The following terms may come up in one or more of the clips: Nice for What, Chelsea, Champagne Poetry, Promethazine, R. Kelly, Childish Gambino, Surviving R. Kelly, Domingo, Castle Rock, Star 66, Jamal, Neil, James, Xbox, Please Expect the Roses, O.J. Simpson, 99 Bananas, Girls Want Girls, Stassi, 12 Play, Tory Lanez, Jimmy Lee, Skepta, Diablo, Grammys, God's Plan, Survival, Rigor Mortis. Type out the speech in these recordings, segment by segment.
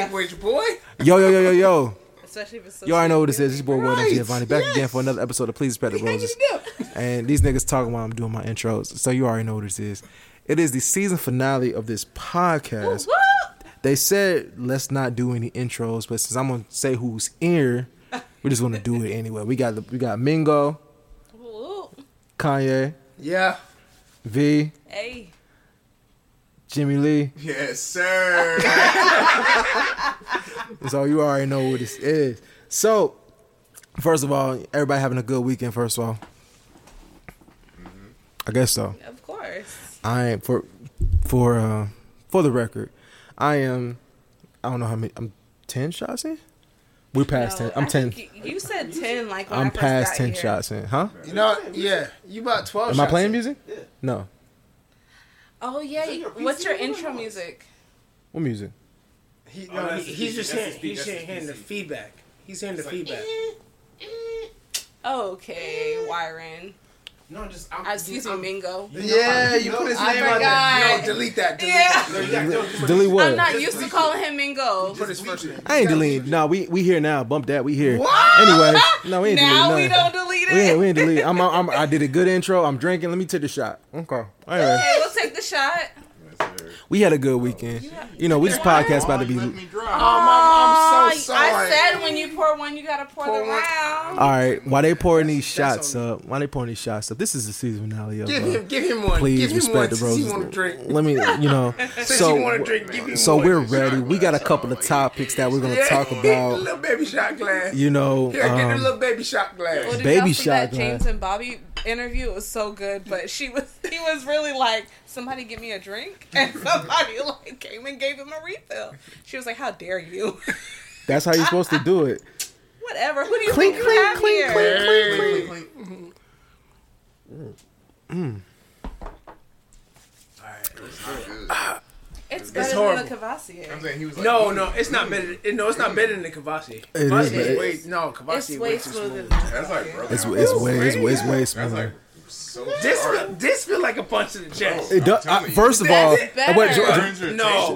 language, boy. Yo. Especially if it's so. You already know who this is. This boy Will and Giovanni back again for another episode of Please Respect the Roses. And these niggas talking while I'm doing my intros, so you already know who this is. It is the season finale of this podcast. They said let's not do any intros, but since I'm gonna say who's here, we're just gonna do it anyway. We got Mingo, Kanye, V, hey, Jimmy Lee, yes sir. So you already know what this is. So first of all, everybody having a good weekend. First of all, I guess so. Of course. I am for the record. I don't know how many. I'm 10 shots in. We passed 10. I'm 10. You said 10 like when I'm past 10 here. Shots in, huh? You know, yeah. You about 12 shots. Am I playing music? Yeah. No. Oh yeah. What's your intro music? What music? He's just hearing. He's hearing the feedback. He's hearing the feedback. Okay, Wyron. No, just... Excuse me, Mingo. Yeah, you put his name on there. No, delete that. Delete that. Delete what? I'm not used to calling him Mingo. Put his first name. I ain't deleting. No, we here now. Bump that. We here. What? Anyway. No, we ain't deleting. Now we don't delete it. Yeah, we ain't delete it. I did a good intro. I'm drinking. Let me take the shot. Okay. All right. Hey, we'll take the shot. We had a good weekend. You know, we just podcast about to be... I'm so sorry. I said when you pour one, you got to pour the round. All right. While they pouring these shots up, this is the season finale of... Give him one. Please Respect the Roses. Let me, you know... So we're ready. We got a couple of topics that we're going to talk about. Little baby shot glass. You know... Here, get the little baby shot glass. Well, did y'all see that James and Bobby interview? It was so good, but he was really like... Somebody give me a drink, and somebody like came and gave him a refill. She was like, "How dare you?" That's how you're supposed to do it. Whatever. Who do you think you have here? Clean. All right, it's not good. It's better than the Kvassi. I'm saying he was like, no, it's not better. No, it's not better than the Kvassi. Kvassi is way too smooth. That's like broken. It's way smoother. So this feel like a punch in the chest. It does, first of all,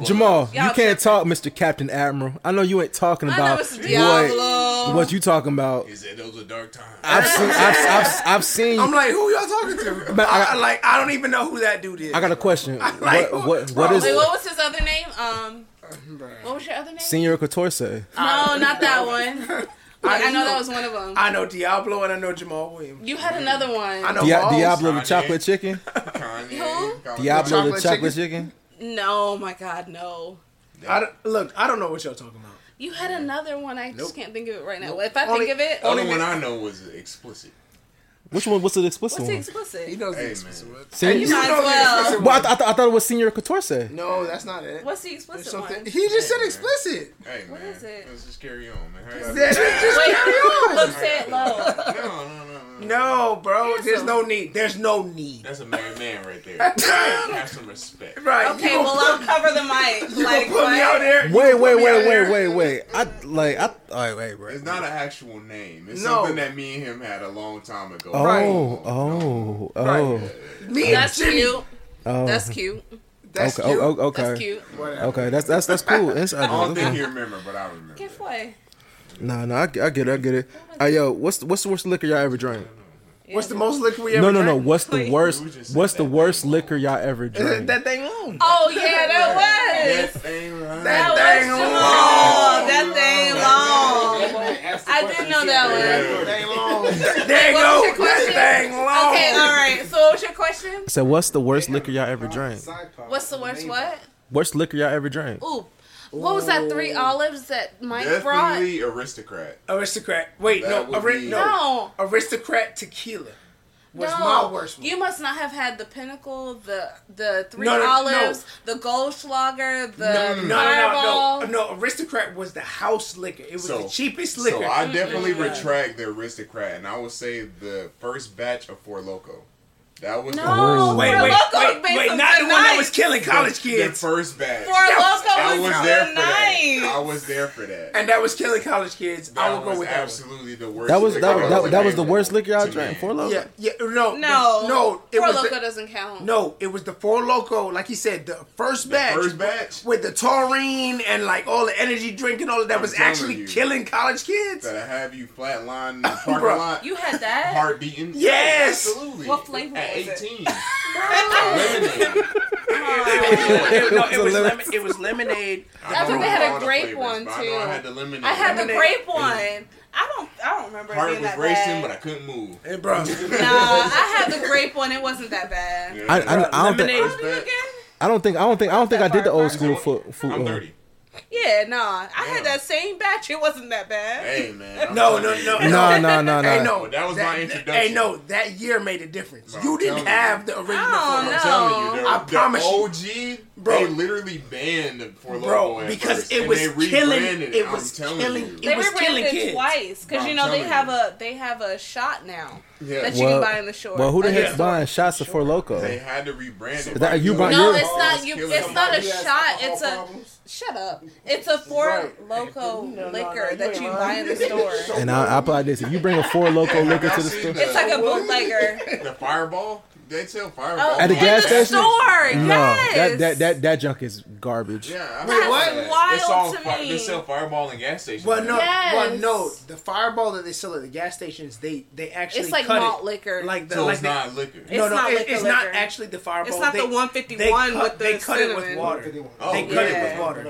Jamal, you can't talk, Mr. Captain Admiral. I know you ain't talking about what you talking about. He said those were dark times. I've seen. I'm like, who y'all talking to? But I don't even know who that dude is. I got a question. Like, what was his other name? What was your other name? Señor Catorce. No, not that one. Like, I know that was one of them. I know Diablo and I know Jamal Williams. You had another one. I know Diablo the chocolate chicken. Who? Diablo the chocolate chicken. No, my God, no. I don't know what y'all talking about. You had another one. I just can't think of it right now. Nope. If I think of it, only one I know was explicit. Which one? What's the explicit one? What's the explicit? He knows the explicit one. You might as well. Well, I thought it was Señor Catorce. No, that's not it. What's the explicit one? He just said explicit. Hey, man. What is it? Let's just carry on, man. Just carry on. Look, say it low. No, bro. There's no need. There's no need. That's a married man right there. Have some respect. Right. Okay, well, I'll cover the mic. You like, put me out there? Wait. All right, bro. It's not an actual name. It's something that me and him had a long time ago. Oh. That's cute. Okay. That's cute. Whatever. Okay, that's cool. I don't think you remember, but I remember. Can't play. No, I get it. Yo, what's the worst liquor y'all ever drank? Yeah. What's the most liquor we ever drank? No. What's the worst? What's the worst liquor y'all ever drank? That thing long. Oh yeah, that was. That thing long. I didn't know that one. That thing long. There you go. That thing long. Okay, all right. So what was your question? So what's the worst liquor y'all ever drank? What's the worst what? Worst liquor y'all ever drank? Ooh. What was that 3 Olives that Mike brought? Definitely Aristocrat. Wait, that no. Aristocrat Tequila was my worst one. You must not have had the Pinnacle, the 3 Olives, the Goldschlager, the Fireball. No, Aristocrat was the house liquor. It was the cheapest liquor. So I definitely retract the Aristocrat, and I would say the first batch of Four Loko. That was not the one that was killing college kids. The first batch. Four Loko was nice. I was there for that. And that was killing college kids. That I will go with that. Absolutely the worst. That was the worst liquor I drank. Four Loko. Yeah. No. Four Loko doesn't count. No, it was the Four Loko. Like he said, the first batch with the taurine and like all the energy drink and all of that was actually killing college kids. That have you flatlined in the parking lot. You had that. Heart beating. Yes. Absolutely. What flavor? At 18. Lemonade. It was lemonade. I think they had a grape one too. I had the grape one. I don't remember it being that bad. Heart was racing, but I couldn't move. Hey, bro. I had the grape one. It wasn't that bad. Yeah. I don't think I did the old school food. I'm 30. Yeah, I had that same batch. It wasn't that bad. Hey, man. No. Hey, no. That was my introduction. Hey, no. That year made a difference. Bro, you didn't have the original. I'm telling you. I promise you. OG, bro, they literally banned the Four Loko because it was killing. It was killing. They rebranded it twice because they have a shot now that you can buy in the store. Well, who the heck's buying shots of Four Loko? They had to rebrand it. No, it's not you. It's not a shot. It's a. Shut up. It's a Four Loko liquor that you buy in the store. And I apply this. If you bring a Four Loko liquor to the store. It's like a bootlegger. The Fireball? They sell Fireball. At the gas station? Store, no, yes. That junk is garbage. Yeah, I mean, that's wild to me. They sell Fireball in gas stations. Well, no. The Fireball that they sell at the gas stations, they actually cut it. It's like malt liquor. It's not liquor. It's not actually the Fireball. It's not the 151 with the cinnamon. They cut it with water.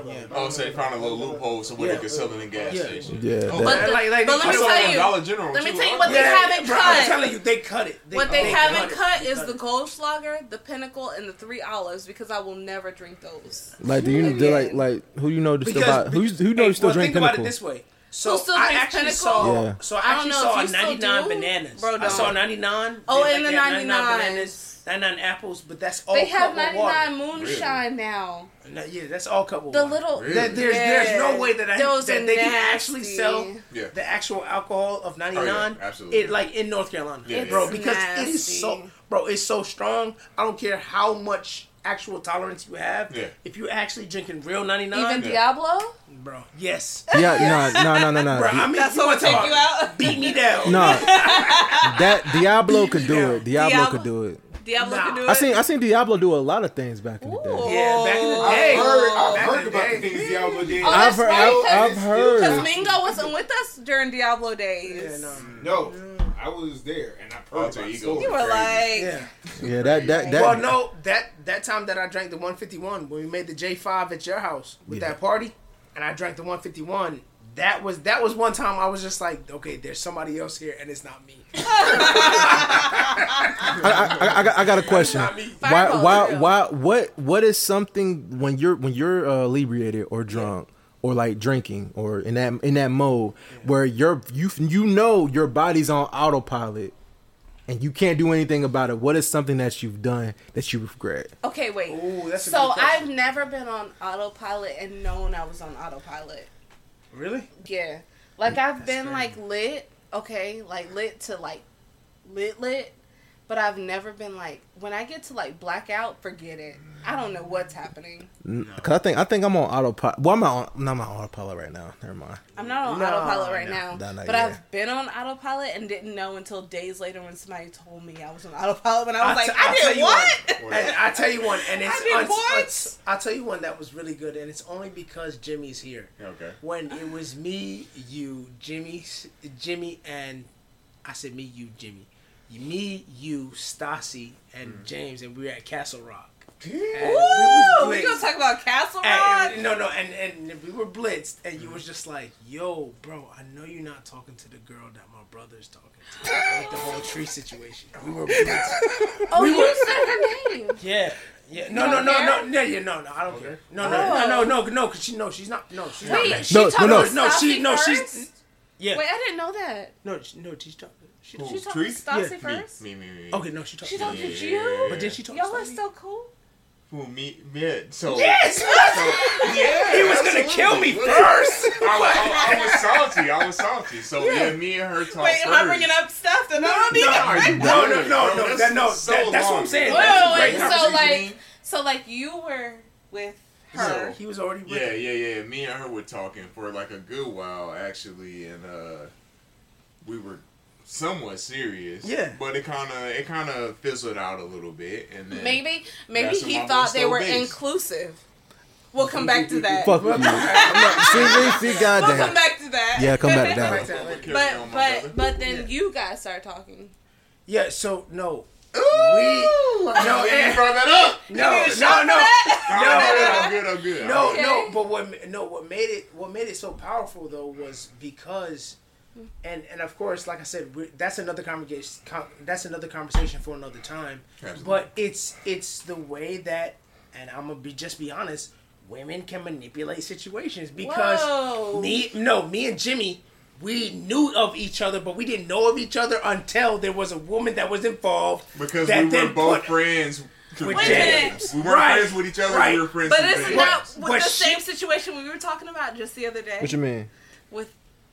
Yeah. Oh, so they found a little loophole so they could sell it in gas stations. Yeah. But let me tell you what they haven't cut. I'm telling you, they cut it. What they haven't cut is the Goldschlager, the Pinnacle, and the Three Olives because I will never drink those. Like, do you like who you know to still buy? Who knows still drink Pinnacle? Think about it this way. So I actually saw a 99 bananas. Bro, I saw 99. Oh, and the 99 bananas. 99 apples, but that's all. They have 99 moonshine now. Yeah, that's all cup of water. The little there's no way that they can actually sell the actual alcohol of 99. Absolutely, in North Carolina, bro, because it is so, bro, it's so strong. I don't care how much actual tolerance you have. Yeah. If you're actually drinking real 99, even Diablo, bro, yes, yeah, no, bro, I mean, that's gonna take you out. Beat me down. No, that Diablo could do it. Diablo could do it. Diablo can do it. I seen Diablo do a lot of things back in the day. Yeah, back in the day. I've heard about the things Diablo did. I've heard. Because Mingo wasn't with us during Diablo days. Yeah, no, I was there and I heard about it. You were like, yeah, that. Well, no, that time that I drank the 151 when we made the J5 at your house with that party, and I drank the 151. That was one time I was just like, okay, there's somebody else here and it's not me. I got a question. Why? What is something when you're inebriated or drunk or like drinking or in that mode where your body's on autopilot and you can't do anything about it? What is something that you've done that you regret? Okay, wait. Ooh, that's so I've never been on autopilot and known I was on autopilot. Really? Yeah. Like, I've been, like, lit, okay? Like, lit to, like, lit. But I've never been, like, when I get to, like, blackout, forget it. I don't know what's happening. Because I think I'm on autopilot. Well, I'm not on autopilot right now. Never mind. I'm not on autopilot right now. But I've been on autopilot and didn't know until days later when somebody told me I was on autopilot. And I was I did what? I tell you one. And it's I'll tell you one that was really good. And it's only because Jimmy's here. Okay. When it was me, you, Jimmy, and I said me, you, Jimmy. Me, you, Stassi, and James, and we were at Castle Rock. Ooh, we gonna talk about Castle Rock? And we were blitzed, and you was just like, "Yo, bro, I know you're not talking to the girl that my brother's talking to." Like the whole tree situation. We were blitzed. You said her name. Yeah. Yeah. No. I don't care. No. Cause she she's not. No, she's not. Wait, she's. Yeah. Wait, I didn't know that. No, she's talking. She talked to Stassi first? Me. Okay, no, she talked to you? But then she talked to Stassi. Y'all are so cool. Who, me? Yeah, so... Yes! He was going to kill me first! I was salty. So, me and her talked first. Wait, am I bringing up stuff that I don't need? No. That's what I'm saying. Wait, so, like, you were with her. So, he was already with her. Yeah. Me and her were talking for like a good while, actually, and we were somewhat serious. Yeah. But it kind of fizzled out a little bit, and then maybe he thought they were inclusive. We'll come back to that. Fuck with you. See, goddamn. We'll come back to that. Yeah, come back to that. But then you guys start talking. Yeah. So no. You brought that up. No. No. But what made it so powerful though was because, and of course, like I said, that's another conversation for another time. Absolutely. But it's the way that, and I'm gonna be honest. Women can manipulate situations because me and Jimmy, we knew of each other, but we didn't know of each other until there was a woman that was involved. Because we were both friends with James. We weren't friends with each other, we were friends with James. But it's not with the same situation we were talking about just the other day. What you mean?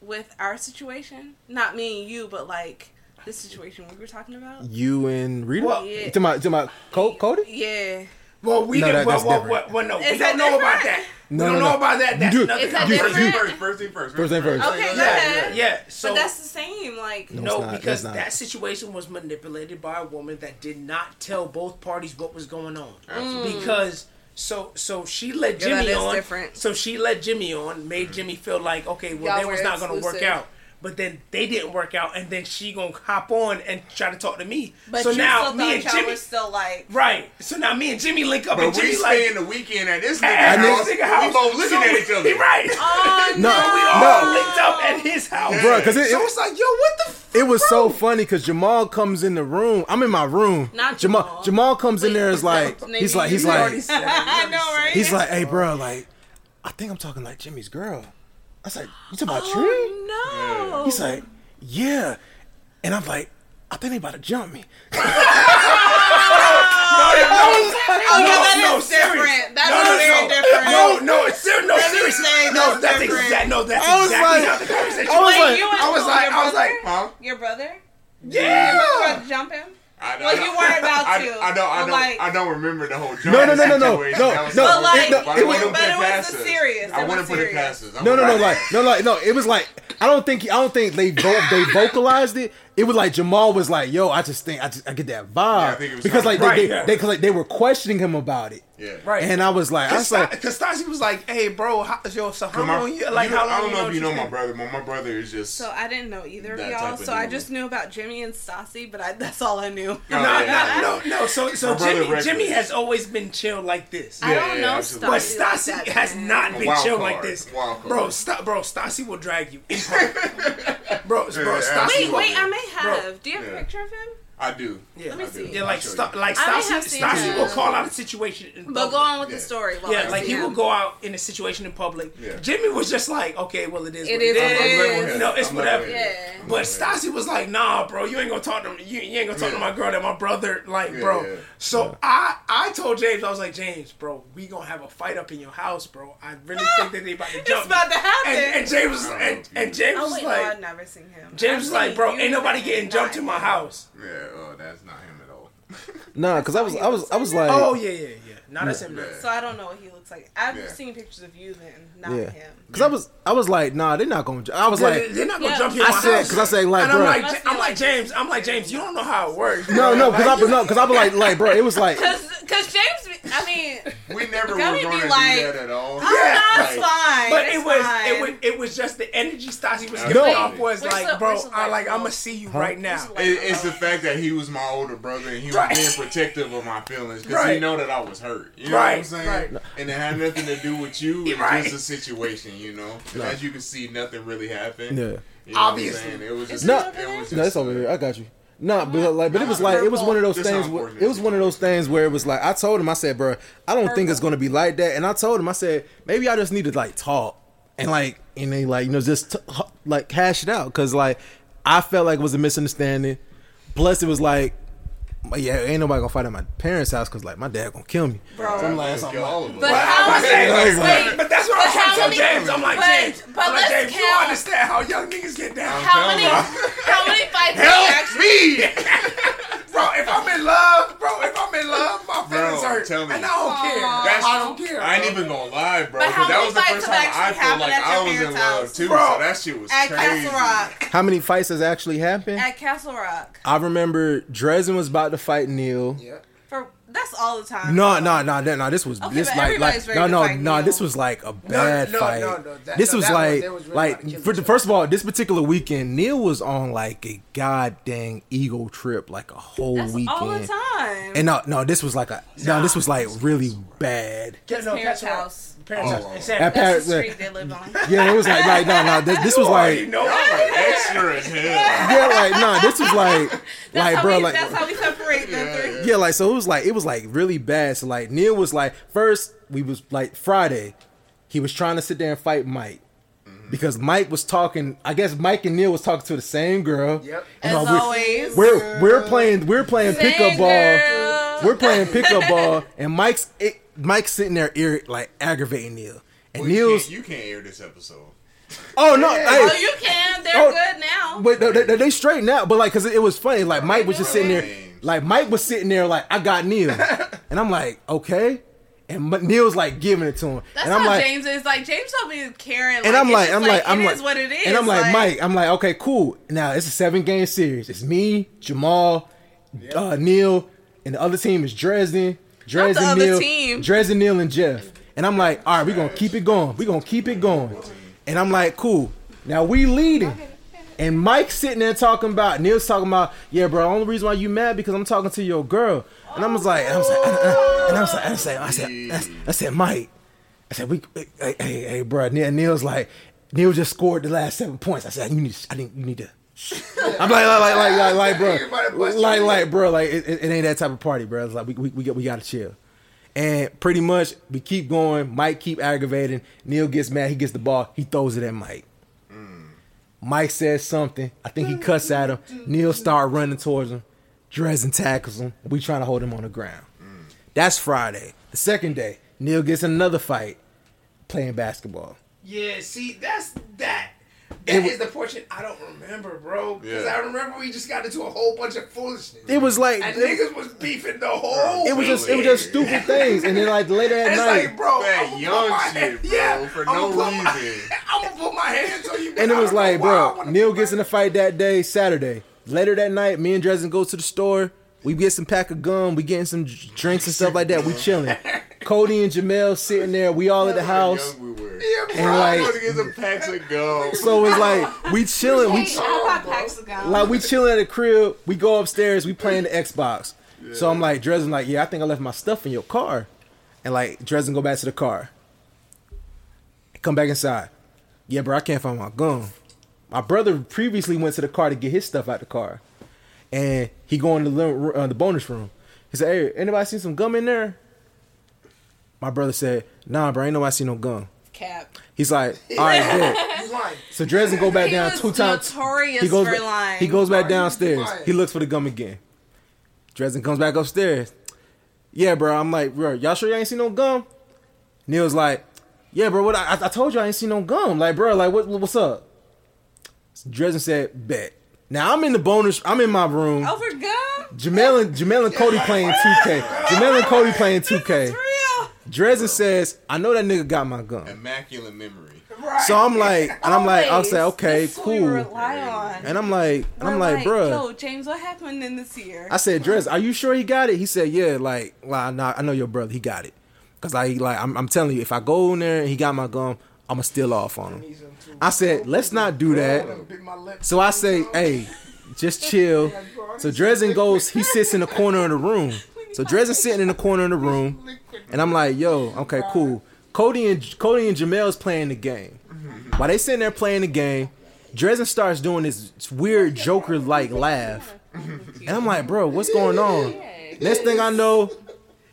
With our situation? Not me and you, but like the situation we were talking about? You and Rita? Well, yeah. To my Cody? Yeah. Well, we didn't. No, we don't know about that. We don't know about that. First thing first. First thing first. Okay, yeah. So but that's the same. Like because that situation was manipulated by a woman that did not tell both parties what was going on. Absolutely. Because so she let Jimmy on. Different. So she let Jimmy on, made Jimmy feel like okay, well, that was not going to work out. But then they didn't work out, and then she gonna hop on and try to talk to me. But so now me and Jimmy still like right. So now me and Jimmy link up, but and Jimmy like we staying the weekend at this nigga house. We both looking at each other. Right? Oh, no, we all linked up at his house, bro. Because it's like, yo, what the? It was so funny because Jamal comes in the room. I'm in my room. Not Jamal. Jamal comes in there and is like, he's like, I know, right? He's like, hey, bro, like, I think I'm talking like Jimmy's girl. I was like, you talking about Tree? No. He's like, yeah. And I'm like, I think they about to jump me. No, that is different. That's very different. No, seriously. That's exactly how the conversation was. I was like, huh? Your brother? Yeah. You about to jump him? I don't remember the whole jump. No. But it was serious. It was like I don't think they vocalized it. It was like Jamal was like, yo, I get that vibe. Yeah, I think it was because they were questioning him about it. Yeah. Right. And I was like, because Stassi was like, hey, bro, how long? I don't know if you know my brother, but my brother is just. So I didn't know either of y'all. So I just knew about Jimmy and Stassi, but that's all I knew. No. So Jimmy has always been chill like this. Yeah, I don't know Stassi. But Stassi has not been chill like this. Bro, Stassi will drag you. Bro, Stassi. Wait, I may have. Bro, do you have a picture of him? I do. Yeah, let me see. Yeah, like Stassi will call out a situation in public. But go on with the story. Yeah, like he will go out in a situation in public. Yeah. Jimmy was just like, okay, well, it is what it is. No, it's whatever. Yeah. But Stassi was like, nah, bro, you ain't gonna talk to my girl that my brother like, bro. Yeah. So I told James, I was like, James, bro, we gonna have a fight up in your house, bro. I really think that they about to jump. It's about to happen. And James was like, I've never seen him. James was like, bro, ain't nobody getting jumped in my house. Yeah. Oh, that's not him at all. Nah, because I was like, oh yeah. Not as him. Yeah. So I don't know what he looks like. I've seen pictures of you then, not him. Because I was like, nah, they're not gonna. I was like, they're not gonna jump you. I said, like, and bro, I'm like James, you don't know how it works. Because I was like, bro, it was like, because James, I mean, we never were going to do that at all. It's fine. But it was just the energy Stassi was giving off was like, bro, I'm gonna see you right now. It's the fact that he was my older brother and he was being protective of my feelings because he know that I was hurt. You know what I'm saying? Right. And it had nothing to do with you. It was just a situation, you know? No. As you can see, nothing really happened. Yeah. You know obviously. It was just... No, it's over here. I got you. It was one of those things where it was like, I told him, I said, bro, I don't think it's going to be like that. And I told him, I said, maybe I just need to, like, talk. And they, like, you know, just, like, hash it out. Because, like, I felt like it was a misunderstanding. Plus, it was like, but yeah, ain't nobody gonna fight at my parents' house because like my dad gonna kill me. Bro, so I'm like, but that's what I'm trying to tell James. I'm like, James, you don't understand how young niggas get down. How many fights? Help me, bro. If I'm in love, in love. My feelings hurt. Tell me. And I don't care. I don't care. I ain't even gonna lie, bro. Because that was the first time I felt like I was in love, too. Bro. So that shit was crazy. At Castle Rock. How many fights has actually happened? At Castle Rock. I remember Dresden was about to fight Neil. Yeah. That's all the time. No. This was okay, this like this was like a bad fight. First of all, this particular weekend, Neil was on like a goddamn ego trip, like a whole weekend. All the time. And this was like really bad. His parents' house. That's the street they lived on. Yeah, it was like this was like extra as hell. Yeah, this was like that's how we separate them three. Yeah, like so it was like really bad. So like Neil was like first we was like Friday, he was trying to sit there and fight Mike. Because Mike was talking, I guess Mike and Neil was talking to the same girl. Yep. As always. We're playing pickup ball. We're playing pickup ball, and Mike's sitting there aggravating Neil. And Neil's you can't air this episode. Oh no! You can. They're good now. But they straight now. But like, cause it was funny. Like Mike was just sitting there. Like Mike was sitting there. Like I got Neil, and I'm like, okay. And Neil's like giving it to him. That's and I'm how like, James is. Like James told me Karen. Like, and I'm like, it is what it is. And I'm like Mike. I'm like, okay, cool. Now it's a 7-game series. It's me, Jamal, Neil, and the other team is Dresden, Neil, and Jeff. And I'm like, all right, we're gonna keep it going. We're gonna keep it going. And I'm like, cool. Now we leading. And Mike's sitting there Neil's talking about, yeah, bro, the only reason why you mad because I'm talking to your girl. And I said, Mike. I said, hey, bro. And Neil's like, Neil just scored the last 7 points. I said, you need to. I'm like, bro, it ain't that type of party, bro. It's like, we gotta chill. And pretty much, we keep going. Mike keep aggravating. Neil gets mad. He gets the ball. He throws it at Mike. Mike says something. I think he cuts at him. Neil starts running towards him. Dresden tackles him. We trying to hold him on the ground. That's Friday. The second day, Neil gets another fight playing basketball. Yeah, see, that's that. That is the portion I don't remember, bro. Because I remember we just got into a whole bunch of foolishness. It was like... And niggas was beefing the whole... It was just stupid things. And then, like, later at night... It's like, bro... That young shit, bro. For no reason. I'm going to put my hands on you. And it was like, bro, Neil gets in a fight that day, Saturday. Later that night, me and Dresden go to the store. We get some pack of gum. We getting some drinks and stuff like that. We chilling. Cody and Jamel sitting there. We all at the house. Yeah, bro, I want to get some packs of gum. So it's like we chilling. We chilling at the crib. We go upstairs. We playing the Xbox. Yeah. So I'm like Dresden. Like, yeah, I think I left my stuff in your car. And like Dresden go back to the car. Come back inside. Yeah, bro, I can't find my gum. My brother previously went to the car to get his stuff out the car, and he go in the bonus room. He said, "Hey, anybody seen some gum in there?" My brother said, "Nah, bro, ain't nobody seen no gum." Cap. He's like, all right, good. So Dresden go back down two times. He goes back downstairs. He looks for the gum again. Dresden comes back upstairs. Yeah, bro. I'm like, bro, y'all sure you ain't seen no gum? Neil's like, yeah, bro. What I told you I ain't seen no gum. Like, bro, like what's up? Dresden said, bet. Now I'm in the bonus. I'm in my room. Over gum. Jamel and Cody playing 2K. Jamel and Cody playing 2K. Dresden says, I know that nigga got my gum. Immaculate memory. Right. So I'll say, okay, cool. We rely on. And I'm like, bro. Yo, James, what happened in this year? I said, Dresden, are you sure he got it? He said, yeah, I know your brother, he got it. Cause I'm telling you, if I go in there and he got my gum, I'ma steal off on him. I said, let's not do that. So I say, hey, just chill. So Dresden goes, he sits in the corner of the room. So Dresden's sitting in the corner of the room, and I'm like, yo, okay, cool. Cody and Jamel's playing the game. While they sitting there playing the game, Dresden starts doing this weird Joker-like laugh. And I'm like, bro, what's going on? Next thing I know,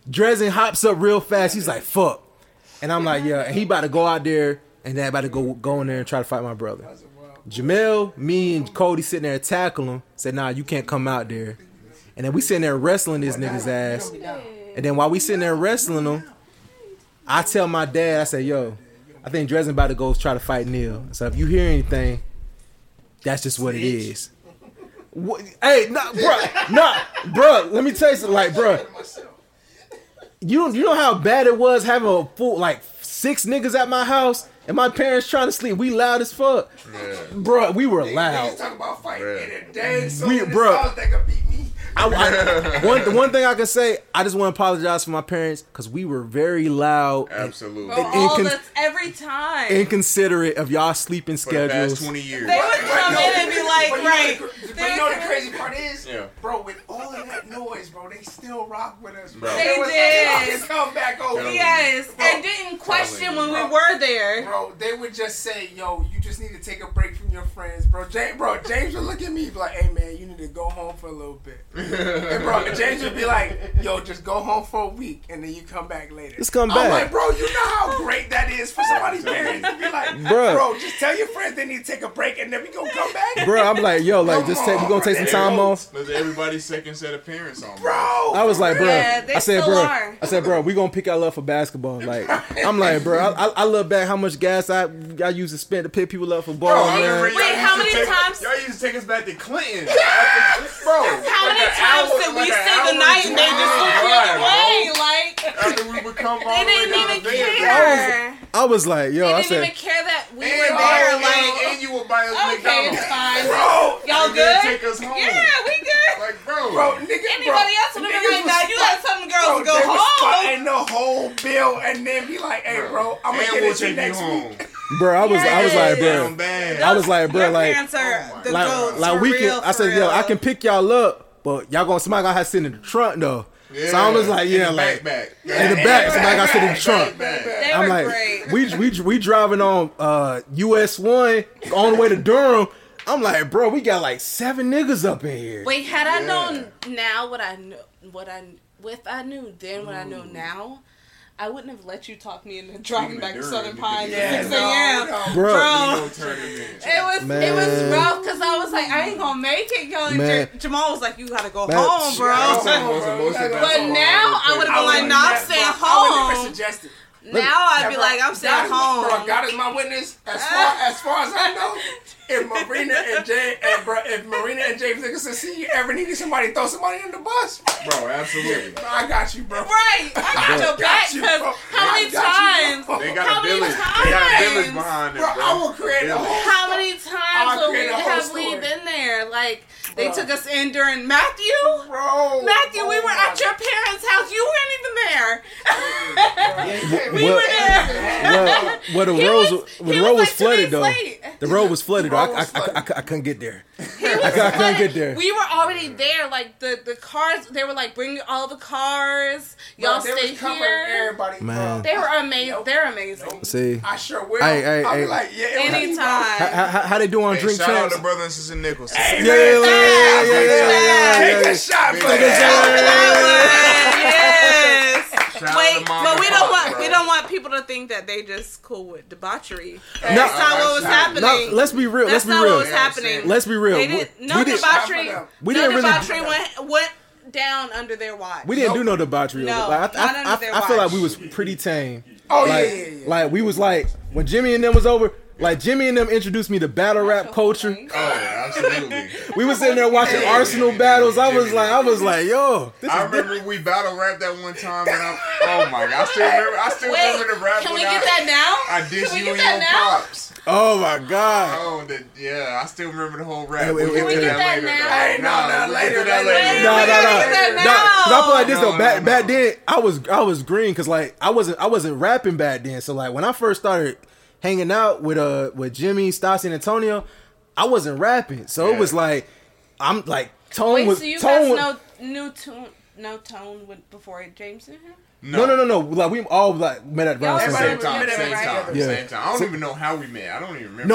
Dresden hops up real fast. He's like, fuck. And I'm like, yeah, and he about to go out there, and they about to go in there and try to fight my brother. Jamel, me, and Cody sitting there tackling him. Said, nah, you can't come out there. And then we sitting there wrestling this nigga's ass. And then while we sitting there wrestling him, I tell my dad, I say, yo, I think Dresden about to go try to fight Neil. So if you hear anything, that's just what it is. Hey, nah, bro, let me tell you something. Like, bro, You know how bad it was having a full like 6 niggas at my house and my parents trying to sleep. We loud as fuck, yeah. Bro. We were loud. Talking about fighting and dancing. One thing I can say, I just want to apologize for my parents because we were very loud. Absolutely. That's every time. Inconsiderate of y'all sleeping schedules. For the past 20 years. They would come in and be like, right. But you know the crazy part is, bro, with all of that noise, bro, they still rock with us, bro. They did. Come back over. Yes. And didn't question when we were there. Bro, they would just say, yo, you just need to take a break from your friends, bro. James would look at me like, hey, man, you need to go home for a little bit. And bro, James would be like, yo, just go home for a week and then you come back later. Just come back. I'm like, bro, you know how great that is for somebody's parents to be like, bro, just tell your friends they need to take a break and then we gonna come back. Bro, I'm like, yo, like, we're gonna take some time off. That's everybody's second set of parents on. Bro, I was like, bro, yeah, I said, bro, we gonna pick our love for basketball. Like, I'm like, bro, I love back how much gas I used to spend to pick people up for ball. Bro, man. Wait, how many times? Y'all used to take us back to Clinton. Yes! Bro, how many times did we stay the night and they just took me away? Like, after we would come all the way down the care. I was like, yo, I said, they didn't even care that we were there. Like, and you would buy us McDonald's. Fine. Bro, y'all good? Take us home. Yeah, we good. Like, bro, nigga, anybody else would have been like, nah, you had some girls to go home. Spotting the whole bill and then be like, hey, bro, I'm gonna get it you next week. Bro, I was like, bro, like, we can. I said, yo, I can pick y'all up, but somebody gonna have to sit in the trunk though. Yeah. So I was like, somebody got to sit in the trunk. I'm like, great. we driving on US 1 on the way to Durham. I'm like, bro, we got like 7 niggas up in here. Wait, had I known now what I know now, I wouldn't have let you talk me into driving back to Southern Pine at 6 a.m. Bro. It was rough because I was like, I ain't going to make it. Yo. Jamal was like, you got to go home, bro. But now I would have been like, no, I'm staying home. I'm staying home. Bro, God is my witness. As far as I know, if Marina and James Nicholson see you ever needed somebody, throw somebody in the bus. Bro, absolutely. I got you, bro. Right. I got your back. They got a village behind it, bro. I will create a whole. How many times have we been there? Like, they took us in during Matthew. Bro. Matthew, we were at your parents' house. You weren't even there. The road was flooded. I couldn't get there. I couldn't get there. We were already there. Like the cars, they were like, bring all the cars. Y'all stay here. Everybody, man. They were amazing. Nope. They're amazing. Nope. See, I sure will. I'll be like, anytime. How they do on drink champs? Shout out to brother and sister Nichols. Take a shot for that. Wait, but we don't want people to think that they just cool with debauchery. That's not what was happening. Let's be real. That's not what was happening. Let's be real. Debauchery went down under their watch. We didn't do no debauchery. No, like, not under their watch. I feel like we was pretty tame. Oh, like, yeah. Like, we was like, when Jimmy and them was over, like, Jimmy and them introduced me to battle rap culture. Oh, yeah, absolutely. We was sitting there watching Arsenal battles. I was like, yo. I remember we battle rap that one time, and oh my God, I still remember the rap. Can we get that now? I did you and your pops. Oh my God. I still remember the whole rap. Hey, wait, can we get that later? No, I feel like this though. Back then, I was green because like I wasn't rapping back then. So like when I first started hanging out with Jimmy, Stassi, and Antonio, I wasn't rapping, so it was like I'm like tone. Wait, was so you tone. Guys no tone with before James and him. No. Like we all like met at around the same time. I don't even know how we met. I don't even remember.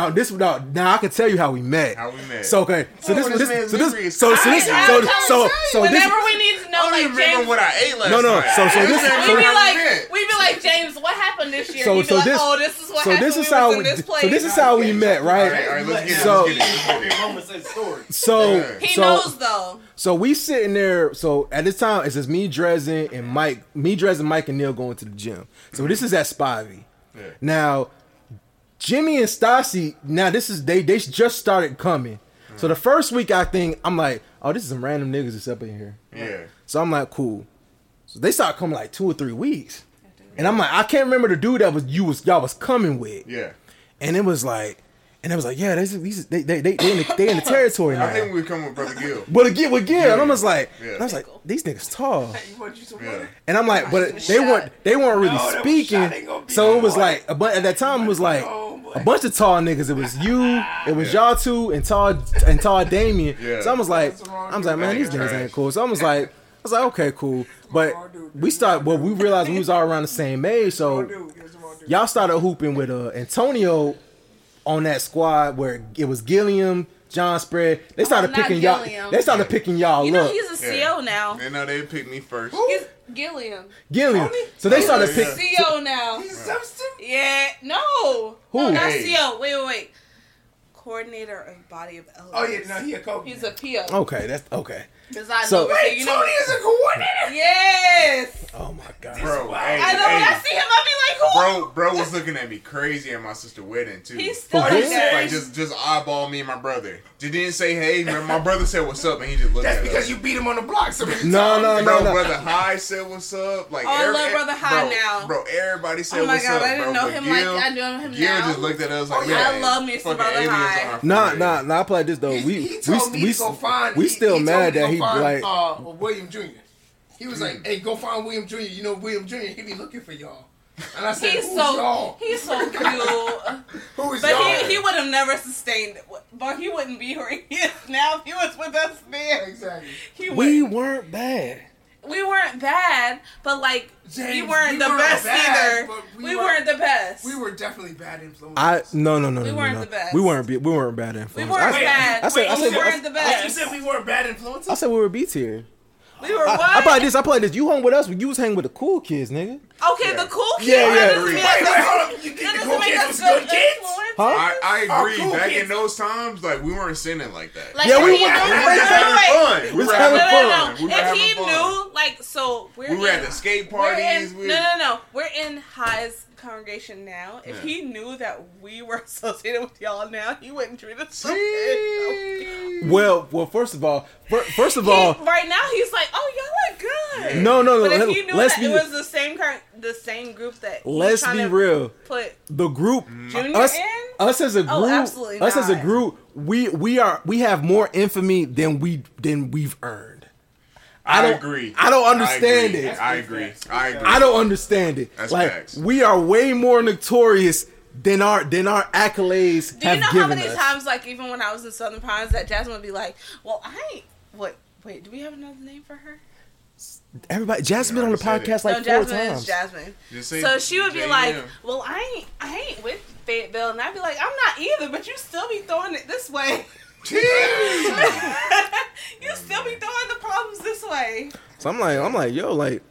Now I can tell you how we met. So okay. So whenever we need to know, like James, what I ate last night. We'd be like James, what happened this year? This is how we met, right? All right, let's get it. So he knows though. So we sitting there. So at this time, it's just me, Dresden, and Mike. Me, Dresden, Mike, and Neil going to the gym. So this is at Spivey. Yeah. Now, Jimmy and Stassi. Now this is they just started coming. Mm. So the first week, I think I'm like, oh, this is some random niggas that's up in here. Yeah. So I'm like, cool. So they started coming like 2 or 3 weeks. And I'm like, I can't remember the dude that was y'all was coming with. Yeah. And it was like, yeah, they in the territory now. I think we were coming with Brother Gill. But again, yeah. And I was like, these niggas tall. Yeah. And I'm like, but they weren't really speaking. So it was like, but at that time it was like a bunch of tall niggas. It was you, it was y'all two, and tall Damien. Yeah. So I was like, man, these niggas ain't cool. So I was like, okay, cool. But we realized we was all around the same age. So y'all started hooping with Antonio. On that squad where it was Gilliam, John Spread, they started picking Gilliam. Y'all. They started picking y'all. You know he's a CO now. They know they picked me first. He's Gilliam. So they started picking CO now. He's a substitute. Yeah, no. Who? No, not CO. Wait. Coordinator of Body of Elements. Oh yeah, no, he a coach. He's a PO. Okay, that's okay. So wait, Tony is a coordinator. Yes. Oh my God, bro. When I see him, I be like, who? Bro was looking at me crazy at my sister's wedding too. He's still like just eyeball me and my brother. Just didn't say hey. My brother said what's up, and he just looked. That's at because us. You beat him on the block. So no. Brother High said what's up. Like I love Brother High now. Bro, everybody said what's up. Oh my God, I didn't know him like I know him now. Gil just looked at us like, I love me some Brother High. Nah. I played this though. We still mad that he. Like, William Jr. He was like, hey, go find William Jr. You know William Jr., he be looking for y'all. And I said, y'all? He's so cute. Who is but y'all? But he would have never sustained it. But he wouldn't be where he is now if he was with us then. Exactly. We weren't bad, but like, James, we weren't the best either. We weren't the best. We were definitely bad influences. We weren't the best. We weren't bad influences. We weren't bad. We weren't the best. You said we weren't bad influences? I said we were B tier. We were what? I played this. You hung with us, but you was hanging with the cool kids, nigga. Okay, yeah. The cool kids. Yeah. Wait, hold up. You think the cool kids was good kids? Huh? I agree. Cool back kids. In those times, like we weren't sinning like that. Like, yeah, we were having fun. We were having fun. If he knew, like, so we were at the skate parties. We're in High's congregation now. If he knew that we were associated with y'all now, he wouldn't treat us so good. Well, first of all, right now he's like, oh, y'all are good. No. But if he knew that it was the same group that let's be real, put the group Junior us, in? Us as a group, oh, absolutely us not. As a group, we have more infamy than we've earned. I agree. I don't understand it. I agree. I don't understand it. That's like facts. We are way more notorious than our accolades have given us. Do you know how many times, like even when I was in Southern Pines, that Jasmine would be like, "Well, I ain't." Wait, do we have another name for her? Everybody, Jasmine on the podcast like four times. Jasmine is Jasmine. So she would be like, "Well, I ain't with Fayetteville," and I'd be like, "I'm not either," but you still be throwing it this way. You still be throwing the problems this way. So I'm like, yo, like,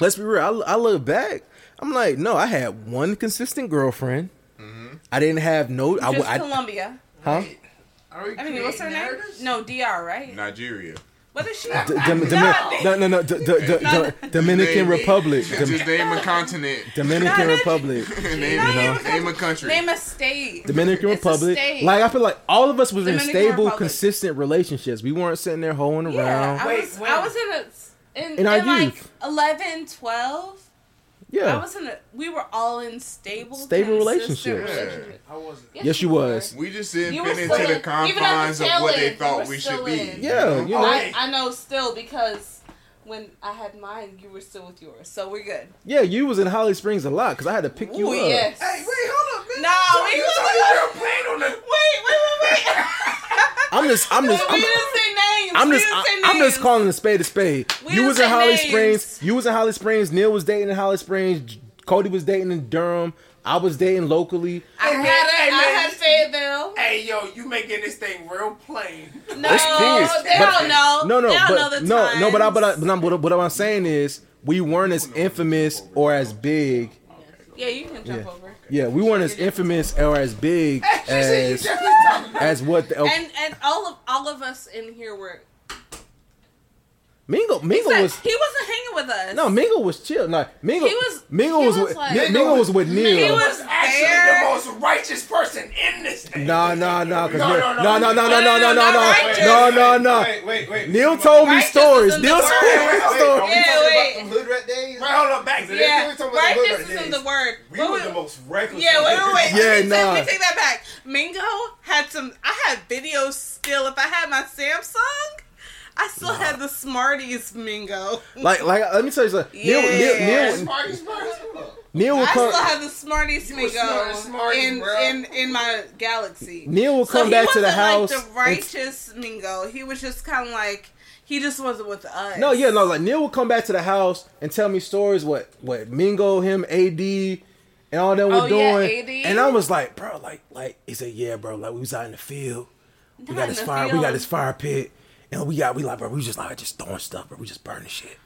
let's be real. I look back. I'm like, no, I had one consistent girlfriend. Mm-hmm. I didn't have no. Columbia. Huh? I mean, what's her name? No, DR, right? Nigeria. What is she? Dominican Republic. Just name a continent. Dominican Republic. Name a country. Name a state. Dominican Republic. State. Like I feel like all of us was Dominican in stable, Republic. Consistent relationships. We weren't sitting there hoeing around. Yeah, I was in our youth. Like 11, 12. Yeah. We were all in stable relationships. Yeah. I wasn't. Yes, you was. We just didn't fit into the confines of what they thought we should be. Yeah. You know? I know still because when I had mine, you were still with yours. So we're good. Yeah, you was in Holly Springs a lot because I had to pick you up. Yes. Hey, wait, hold up, man. Wait. I'm just calling a spade a spade. You was in Holly Springs. Neil was dating in Holly Springs. Cody was dating in Durham. I was dating locally. I had Fayetteville. Hey, yo, you making this thing real plain. No, they don't know. But what I'm saying is we weren't as infamous or as big. Yeah, you can jump over. Yeah, we weren't as infamous or as big as what the... And all of us in here were... Mingo wasn't hanging with us. No, Mingo was chill. Like Mingo was with Neil. He was actually the most righteous person in this thing. No. Wait. Neil told me stories. Wait. Hood rat days. Right, hold on, back to that. Righteous isn't the word. We were the most reckless. Yeah, wait. Let me take that back. Mingo had some. I had videos still. If I had my Samsung. I still had the Smarties, Mingo. Like, let me tell you something. Neil will come. I still have the Smarties, Mingo, in my Galaxy. Neil will come back to the house. He wasn't like the righteous Mingo. He was just kind of like he just wasn't with us. No. Like Neil will come back to the house and tell me stories. What Mingo, him, AD. And all that we're doing, yeah, and I was like, bro, like he said, yeah, bro, like we was out in the field, we got this fire pit, and we just throwing stuff, bro, we just burning shit,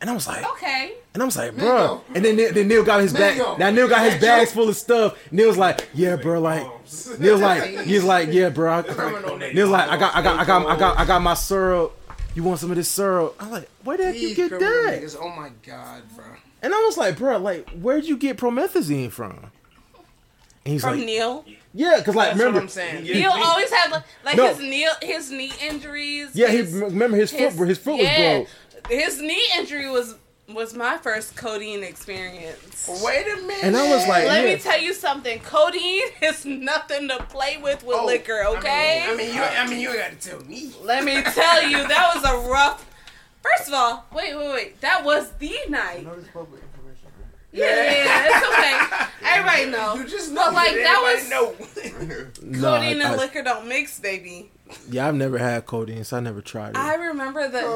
and I was like, okay, and I was like, bro, and then Neil got his bag, now Neil got his bags full of stuff, Neil's like, yeah, bro, like, Neil's like, he's like, yeah, bro, Neil's like, I got my syrup, you want some of this syrup? I'm like, where the heck you get that? Oh my god, bro. And I was like, bro, like, where'd you get promethazine from? And he's from like, Neil? Yeah, because, like, remember. What I'm saying. Neil always had, his knee injuries. Yeah, his foot was broke. His knee injury was my first codeine experience. Wait a minute. And I was like, Let me tell you something. Codeine is nothing to play with liquor, okay? I mean, you got to tell me. Let me tell you, that was a rough. First of all, wait. That was the night. No, it's public information. Yeah, it's okay. Everybody knows. You just know. But like that was. Codeine and liquor don't mix, baby. Yeah, I've never had codeine, so I never tried it. I remember that.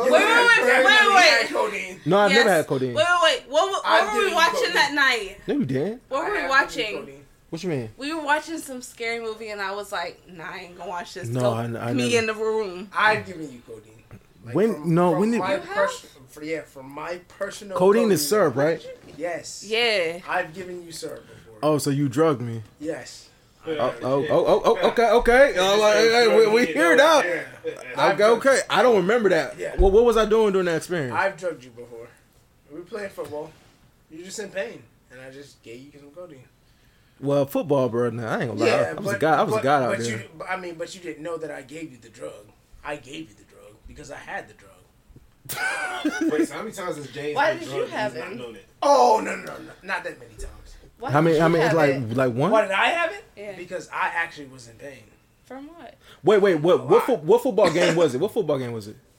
Wait. No, I've never had codeine. Wait. What were we watching that night? No, you didn't. What were we watching? What you mean? We were watching some scary movie, and I was like, "Nah, I ain't gonna watch this." No, me in the room. I've given you codeine. Like from my personal codeine is syrup, right? Yes. Yeah. I've given you syrup before. Oh, so you drugged me? Yes. Okay. We hear it out. Okay. I don't remember that. Yeah. Well, what was I doing during that experience? I've drugged you before. We were playing football. You were just in pain, and I just gave you some codeine. Well, football, bro. Nah, I ain't gonna lie. Yeah, I was a guy out there. But you didn't know that I gave you the drug. I gave you the drug. Because I had the drug. Wait, so how many times has James been drugged? Why did you have it? Oh, no. Not that many times. How many? It's like one? Why did I have it? Yeah. Because I actually was in pain. From what? Wait. What football game was it?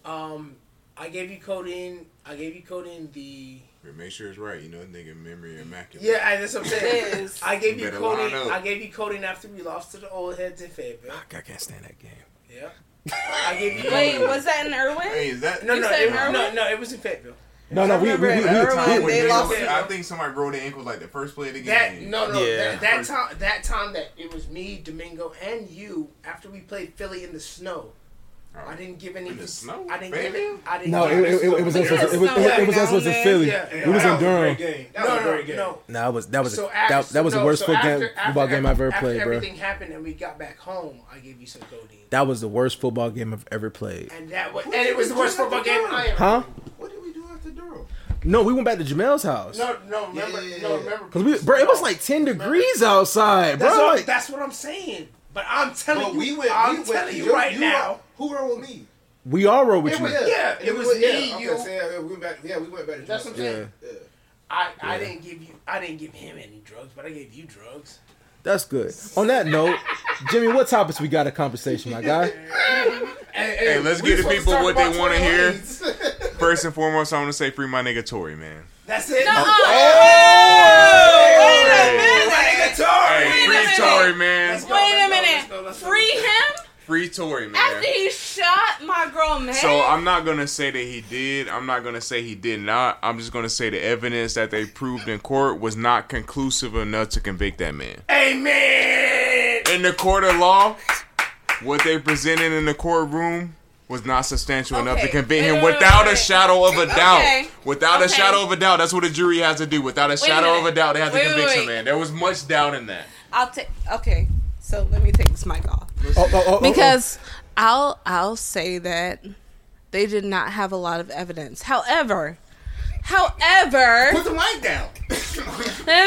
I gave you codeine. Make sure it's right. You know, nigga, memory immaculate. Yeah, that's what I'm saying. It is. I gave you codeine after we lost to the old heads in Fayetteville. I can't stand that game. Yeah. I gave you. Wait, was that in Irwin? Hey, No, it was in Fayetteville. No, we lost. I think somebody rolled their ankles like the first play of the game. That time it was me, Domingo, and you after we played Philly in the snow. I didn't give any. In the snow? I didn't. No, it was us was in Philly. It was in Durham. No. That was the worst football game I've ever played, bro. Everything happened and we got back home. I gave you some codeine. That was the worst football game I've ever played. And it was the worst football game I ever. Huh? What did we do after Durham? No, we went back to Jamel's house. No, remember. Because it was like 10 degrees outside, bro. That's what I'm saying. But I'm telling you, I'm telling you right now. Who rolled with me? We all rolled with you. It was me, you. We went back to that's what I'm saying. Yeah. I didn't give you. I didn't give him any drugs, but I gave you drugs. That's good. On that note, Jimmy, what topics we got a conversation, my guy? Hey, let's give the people what they want to hear. First and foremost, I want to say free my nigga Tory, man. That's it. No. Wait a minute. Free Tory, man. Wait a minute. Free him? Free Tory, man. After he shot my girl, man. So I'm not going to say that he did. I'm not going to say he did not. I'm just going to say the evidence that they proved in court was not conclusive enough to convict that man. Amen. In the court of law, what they presented in the courtroom was not substantial enough to convict him without a shadow of a doubt. Without a shadow of a doubt. That's what a jury has to do. Without a shadow of a doubt, they have to convict some man. There was much doubt in that. So let me take this mic off because I'll say that They did not have a lot of evidence. However, put the mic down.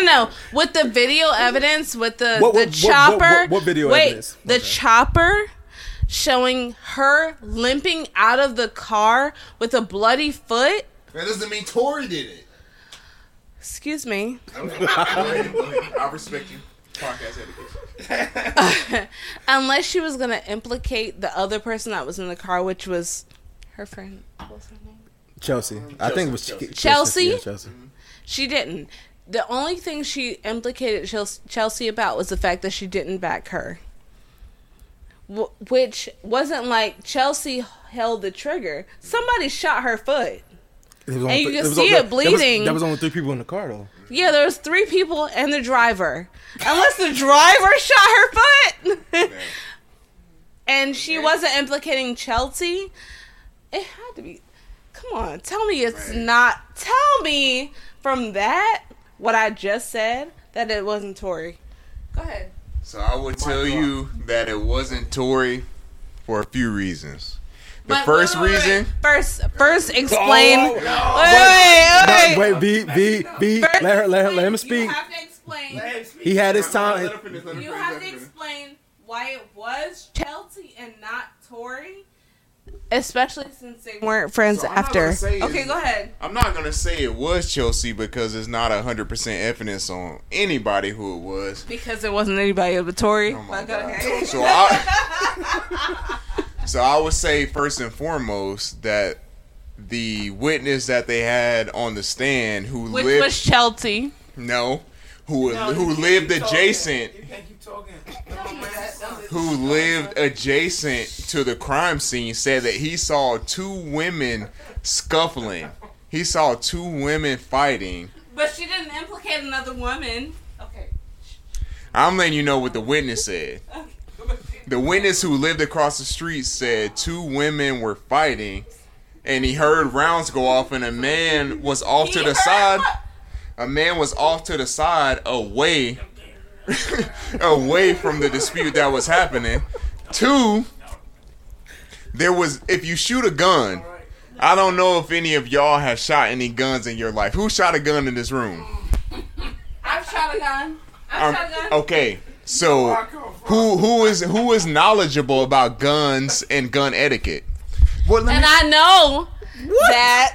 No. With the video evidence, with the chopper. What video evidence? The chopper showing her limping out of the car with a bloody foot. That doesn't mean Tory did it. Excuse me. Okay. Go ahead. I respect you. Podcast etiquette. Unless she was going to implicate the other person that was in the car, which was her friend. What's her name? Chelsea. I think it was Chelsea. Yeah, Chelsea. Mm-hmm. She didn't. The only thing she implicated Chelsea about was the fact that she didn't back her. Which wasn't like Chelsea held the trigger. Somebody shot her foot. And you can see it bleeding. There was only 3 people in the car, though. Yeah, there was 3 people and the driver. Unless the driver shot her foot. And she wasn't implicating Chelsea. It had to be... Come on, tell me it's not... Tell me from that, what I just said, that it wasn't Tory. Go ahead. So I would tell you that it wasn't Tory for a few reasons. The first reason... First explain... Oh, no. Wait, let him speak. You have to explain... He had his time. You have to explain why it was Chelsea and not Tory... Especially since they weren't friends after. Okay, go ahead. I'm not going to say it was Chelsea because it's not 100% evidence on anybody who it was. Because it wasn't anybody but Tory. Oh my God. Okay. So I would say first and foremost that the witness that they had on the stand Which was Chelsea. Who lived adjacent. You can't keep talking. Who lived adjacent to the crime scene said that he saw 2 women scuffling. He saw 2 women fighting. But she didn't implicate another woman. Okay. I'm letting you know what the witness said. The witness who lived across the street said 2 women were fighting, and he heard rounds go off, and a man was off to the side. A man was off to the side away from the dispute that was happening. 2, there was, if you shoot a gun, I don't know if any of y'all have shot any guns in your life. Who shot a gun in this room? I've shot a gun. Okay, so who is knowledgeable about guns and gun etiquette? Well, I know that.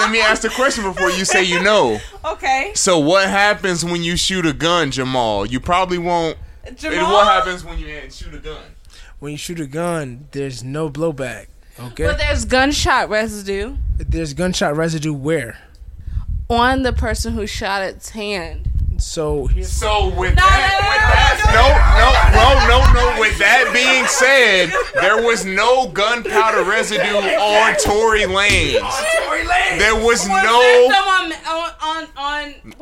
let me ask the question before you say you know. Okay. So what happens when you shoot a gun, Jamal? You probably won't. Jamal? What happens when you shoot a gun? When you shoot a gun, there's no blowback. Okay. But there's gunshot residue. There's gunshot residue where? On the person who shot its hand. With that being said, there was no gunpowder residue on Tory Lanez.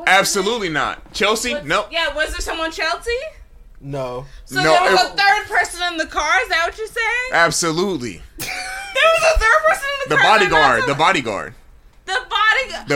Absolutely not. Chelsea? No. Yeah, was there someone Chelsea? No. So there was a third person in the car? Is that what you're saying? Absolutely. There was a third person in the car? The bodyguard. The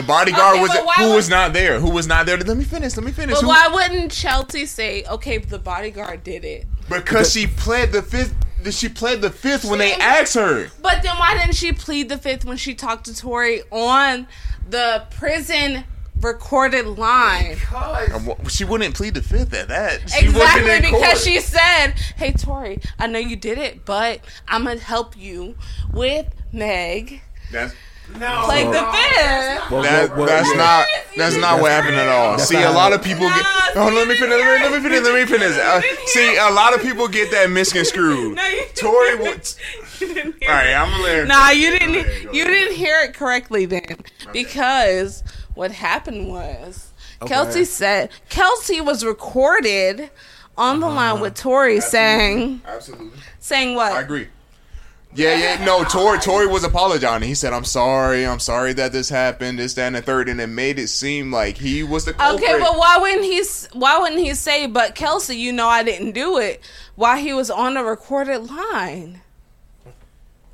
bodyguard was not there. Who was not there? Let me finish. But why wouldn't Chelsea say, okay, the bodyguard did it? Because she pled the fifth. She pled the fifth when they asked her. But then why didn't she plead the fifth when she talked to Tory on the prison recorded line? Because she wouldn't plead the fifth at that. Exactly, because she said, hey, Tory, I know you did it, but I'm going to help you with Meg. That's not what happened at all. See, a lot of people get. Oh, let me finish. See, a lot of people get that misconstrued. No, Tory, what? All right, I'm gonna let her. Nah, you didn't. You didn't hear it correctly then, because what happened was Kelsey said Kelsey was recorded on the line with Tory saying what? I agree. Yeah. No, Tory was apologizing. He said, I'm sorry that this happened, this, that, and the third, and it made it seem like he was the culprit. Okay, but why wouldn't he say, but Kelsey, you know I didn't do it, while he was on the recorded line?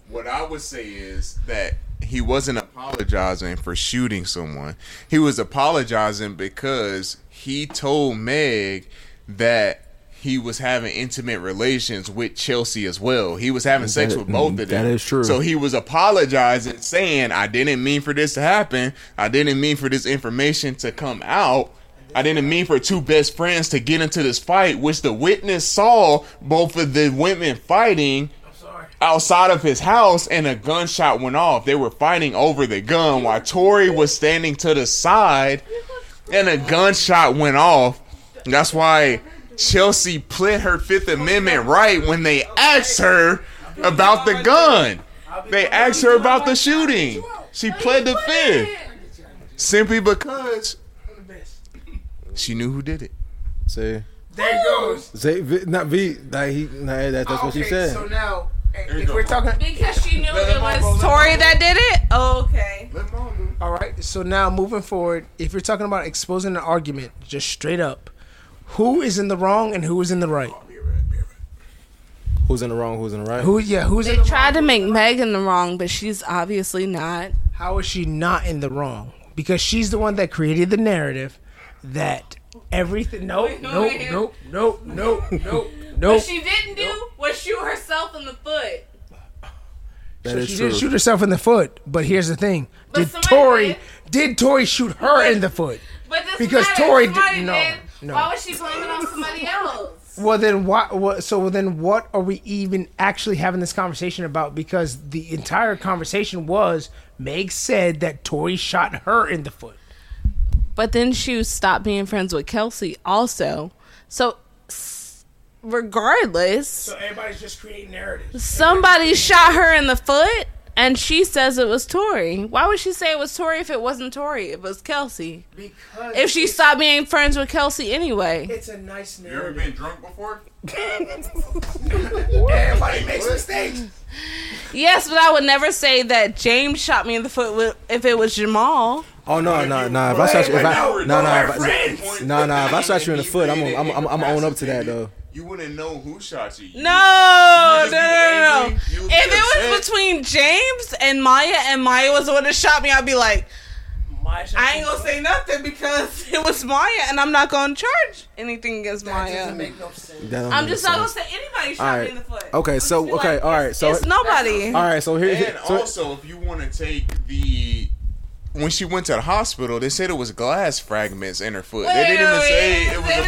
What I would say is that he wasn't apologizing for shooting someone. He was apologizing because he told Meg that he was having intimate relations with Chelsea as well. He was having sex with both of them. That is true. So he was apologizing, saying, I didn't mean for this to happen. I didn't mean for this information to come out. I didn't mean for two best friends to get into this fight, which the witness saw both of the women fighting outside of his house, and a gunshot went off. They were fighting over the gun while Tory was standing to the side, and a gunshot went off. That's why Chelsea played her Fifth Amendment right when they asked her about the gun. They asked her about the shooting. She pled the Fifth simply because she knew who did it. See, there it goes. That's what she said. So now, if we're talking, because she knew it was Tory that did it. Okay. All right. So now, moving forward, if you're talking about exposing an argument, just straight up, who is in the wrong and who is in the right? Who's in the wrong? Who's in the right? Who's in the wrong? They tried to make Meg in the wrong, but she's obviously not. How is she not in the wrong? Because she's the one that created the narrative. That everything no. What she didn't do was shoot herself in the foot. She did shoot herself in the foot, but here's the thing: did Tory shoot her in the foot? But because Tory didn't. No. Why was she blaming it on somebody else? Well, then why? So then, what are we even actually having this conversation about? Because the entire conversation was Meg said that Tory shot her in the foot. But then she stopped being friends with Kelsey also. So, regardless... So, everybody's just creating narratives. Somebody shot her in the foot, and she says it was Tory. Why would she say it was Tory if it wasn't Tory? It was Kelsey. Because... If she stopped being friends with Kelsey anyway. It's a nice narrative. You ever been drunk before? Everybody makes mistakes. Yes, but I would never say that James shot me in the foot if it was Jamal. Oh no! If I shot you in the foot, I'm own up to that though. You wouldn't know who shot you. No. If it was between James and Maya was the one that shot me, I'd be like, I ain't gonna say nothing because it was Maya, and I'm not gonna charge anything against Maya. That doesn't make no sense. I'm just not gonna say anybody shot me in the foot. Okay, so okay, all right, so it's nobody. All right, so here. And also, if you want to take the. When she went to the hospital, they said it was glass fragments in her foot. They didn't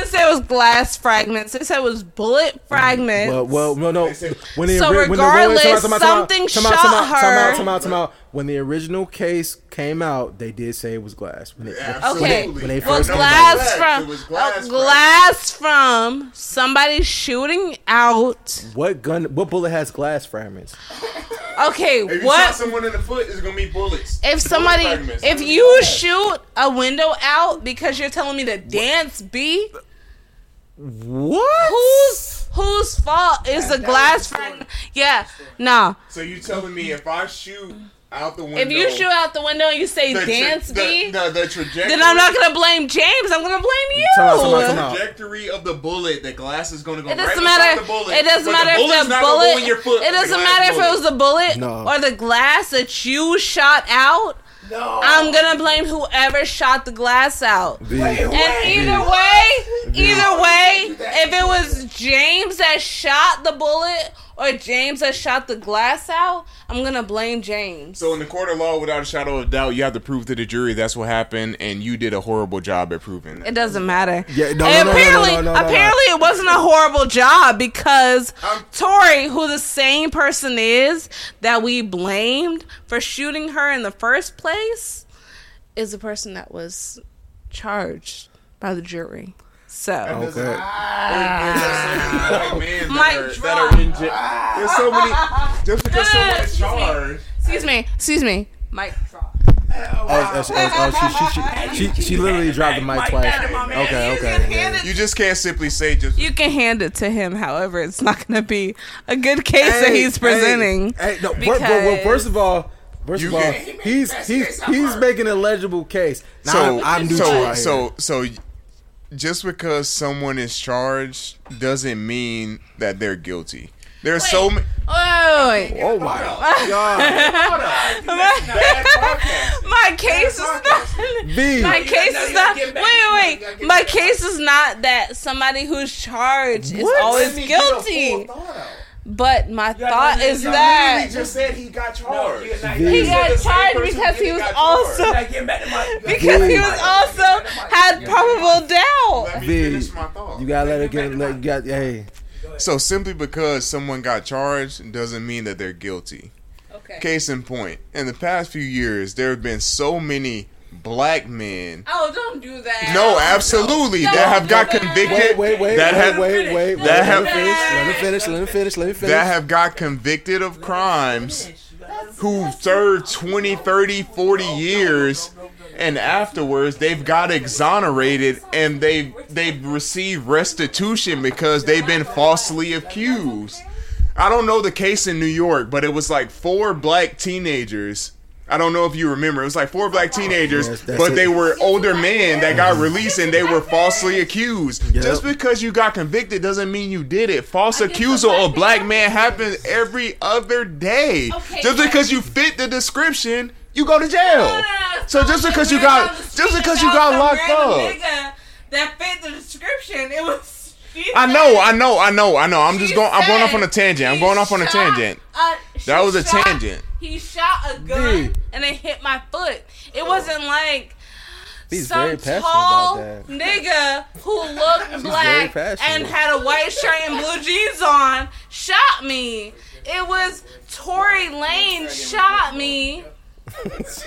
say it was glass fragments. They said it was bullet fragments. Well, no. Regardless, something shot her. When the original case came out, they did say it was glass. Glass from somebody shooting out. What gun? What bullet has glass fragments? Okay, if you shot someone in the foot, it's gonna be bullets. If you shoot a window out because you're telling me to dance B. What? Whose fault is the glass fragment? Yeah, no. So you telling me if I shoot out the window? If you shoot out the window and you say dance B, the trajectory. Then I'm not gonna blame James. I'm gonna blame you. The trajectory of the bullet, the glass is gonna go. It doesn't matter if it was the bullet or the glass that you shot out. No. I'm gonna blame whoever shot the glass out. Either way, if it was James that shot the bullet or James that shot the glass out, I'm gonna blame James. So in the court of law, without a shadow of a doubt, you have to prove to the jury that's what happened, and you did a horrible job at proving it. It doesn't matter. Apparently, it wasn't a horrible job because Tory, who the same person is that we blamed for shooting her in the first place, is the person that was charged by the jury. So okay. There's so many. Just because someone's charged. Excuse me. Mic drop. She literally dropped the mic twice. Okay. You just can't simply say just. You can hand it to him. However, it's not going to be a good case that he's presenting. First of all, he's making a legible case. So. Just because someone is charged doesn't mean that they're guilty. There's so many. Oh my God! My case is not. My case is not. Wait. My case is not that somebody who's charged is always guilty. But my thought is that he just said he got charged. He got charged because he was also had probable doubt. Let me finish my thought. You gotta let it get. Let got. Hey. So simply because someone got charged doesn't mean that they're guilty. Okay. Case in point, in the past few years, there have been so many black men. Oh, don't do that. No, absolutely. No. That have got convicted. Wait. Let me finish. That have got convicted of crimes who served 20, 30, 40 years. And afterwards, they've got exonerated and they've received restitution because they've been falsely accused. I don't know the case in New York, but it was like four black teenagers. I don't know if you remember. It was like four black teenagers, but they were older men that got released and they were falsely accused. Yep. Just because you got convicted doesn't mean you did it. False accusal of black man happens every other day. Okay, just because you fit the description, you go to jail. So just because you got locked up. Nigga that fit the description. It was. I know. I'm going off on a tangent. That was a tangent. He shot a gun and it hit my foot. It wasn't like some tall nigga who looked black and had a white shirt and blue jeans on shot me. It was Tory Lanez shot me.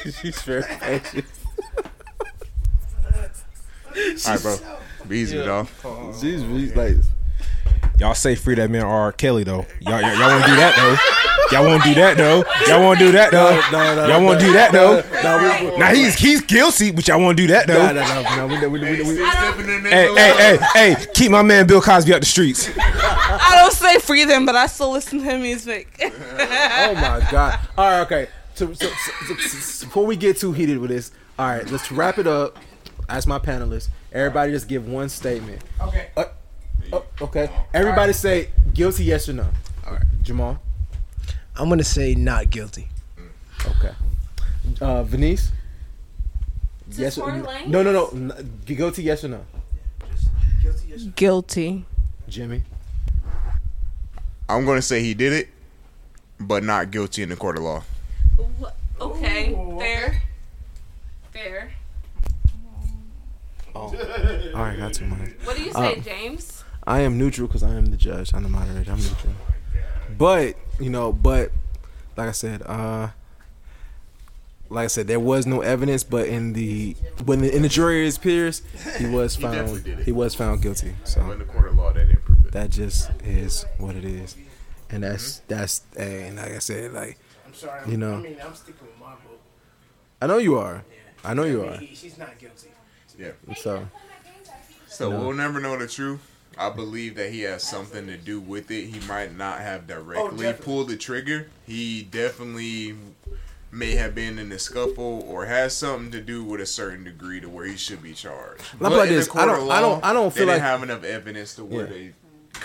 She's very patient. Alright, bro. Be easy, dog. She's like, y'all say free that man R. Kelly though. Y'all won't do that though. Now he's guilty, but y'all won't do that though. Hey, keep my man Bill Cosby out the streets. I don't say free them, but I still listen to his music. Oh my God. Alright, okay. So before we get too heated with this, all right, let's wrap it up. Ask my panelists. Everybody just give one statement. Okay. Okay. Everybody say guilty, yes or no. All right. Jamal? I'm going to say not guilty. Okay. Venice? Yes or no? No. Guilty, yes or no? Guilty. Jimmy? I'm going to say he did it, but not guilty in the court of law. Okay, fair. Oh, all right, got too much. What do you say, James? I am neutral because I am the judge. I'm the moderator. I'm neutral. But like I said, there was no evidence. But when the jury is pierced, he was found guilty. So in the court of law, they didn't prove it. That just is what it is, and that's and like I said, like. I'm sorry. I'm sticking with my vote. I know you are. Yeah. I know you are. She's not guilty. Yeah. So we'll never know the truth. I believe that he has something to do with it. He might not have directly pulled the trigger. He definitely may have been in a scuffle or has something to do with a certain degree to where he should be charged. But like in the court of law, I don't feel they didn't have enough evidence to where they.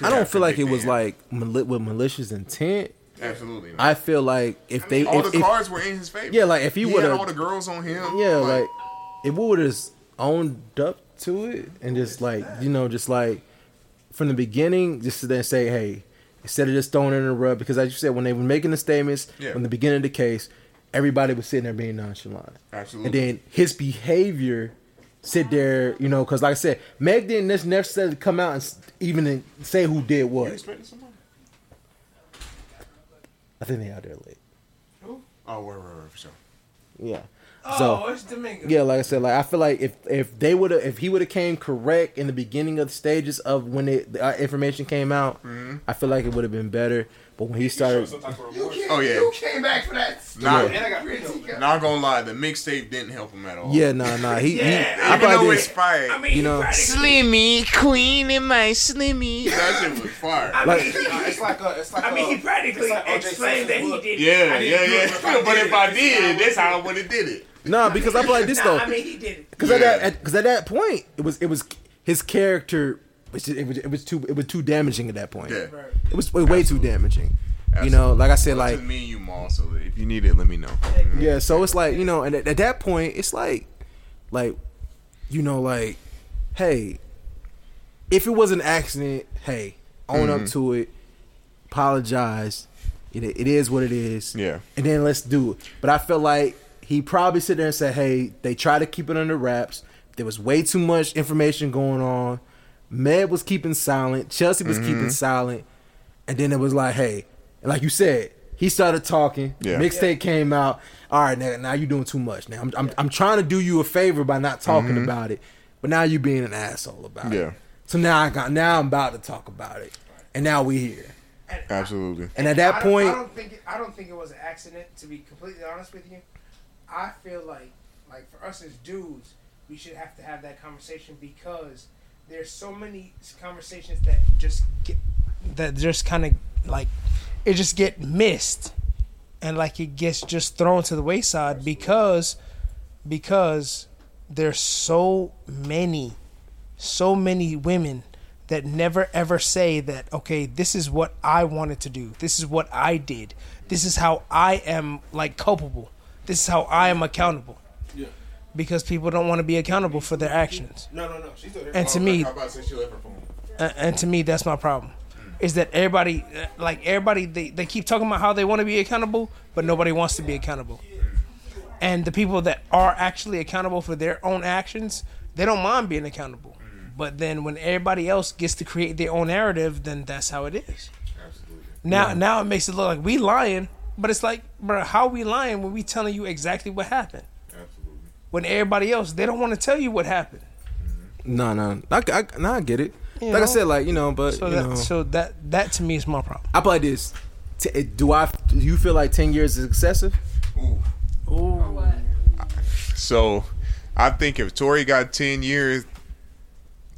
I don't feel like it was like with malicious intent. Absolutely not. I feel like if the cards were in his favor. Yeah, like if he would have all the girls on him. Yeah, like if we would have owned up to it and just like just like from the beginning, just to then say, hey, instead of just throwing it in the rug, because as you said, when they were making the statements from the beginning of the case, everybody was sitting there being nonchalant. Absolutely. And then his behavior sit there, because like I said, Meg didn't necessarily come out and even say who did what. You expecting somebody? I think they out there late. Who? Oh, we're for sure. Yeah. Oh, it's Domingo. Yeah, like I said, like I feel like if he would have came correct in the beginning of the stages of when the information came out, I feel like it would have been better. But when he started, you came back for that. Not gonna lie, the mixtape didn't help him at all. Yeah, nah. I probably did. Inspired. I mean, Slimmy Queen in my Slimmy. That shit was fire. He practically explained that he did. Yeah. But if I did, that's how I would have did it. Nah, because I feel like this though. I mean, he did it. Because at that point, it was his character. It was too damaging at that point. Yeah. Right. It was way too damaging. Absolutely. You know, like I said, like me and you, Maul. So if you need it, let me know. Yeah. So it's like, you know, and at that point, it's like, you know, like, hey, if it was an accident, hey, own up to it, apologize. It is what it is. Yeah. And then let's do it. But I feel like he probably sit there and said, hey, they try to keep it under wraps. There was way too much information going on. Meg was keeping silent. Chelsea was keeping silent. And then it was like, hey, like you said, he started talking. Yeah. Mixtape came out. All right, now you're doing too much. Now I'm trying to do you a favor by not talking about it, but now you're being an asshole about it. So now I'm about to talk about it, and now we here. And absolutely. And at that point, I don't think it was an accident. To be completely honest with you, I feel like for us as dudes, we should have to have that conversation because there's so many conversations that just kind of get missed, and like it gets just thrown to the wayside because there's so many women that never ever say that, okay, this is what I wanted to do, this is what I did, this is how I am like culpable, this is how I am accountable. Yeah. Because people don't want to be accountable for their actions. No. She's still here. And to me, that's my problem. Is that everybody, they keep talking about how they want to be accountable, but nobody wants to be accountable. And the people that are actually accountable for their own actions, they don't mind being accountable. But then when everybody else gets to create their own narrative, then that's how it is. Absolutely. Now it makes it look like we lying, but it's like, bro, how we lying when we telling you exactly what happened? Absolutely. When everybody else, they don't want to tell you what happened. No. I get it. I said, like, you know, but so you know. So that to me is my problem. I play this. Do you feel like 10 years is excessive? Ooh. What? So, I think if Tory got 10 years,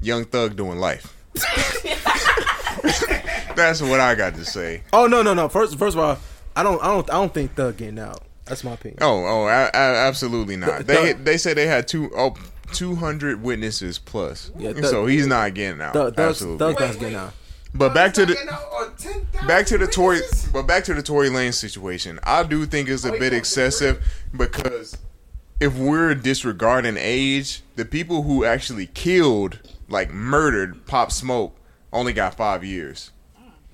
Young Thug doing life. That's what I got to say. Oh no. First of all, I don't think Thug getting out. That's my opinion. I absolutely not. They said they had 200 witnesses plus. Yeah, so he's not getting out. Thug's getting out. But back to the Tory Lanez situation. I do think it's a bit excessive because if we're disregarding age, the people who actually killed, like murdered Pop Smoke, only got 5 years.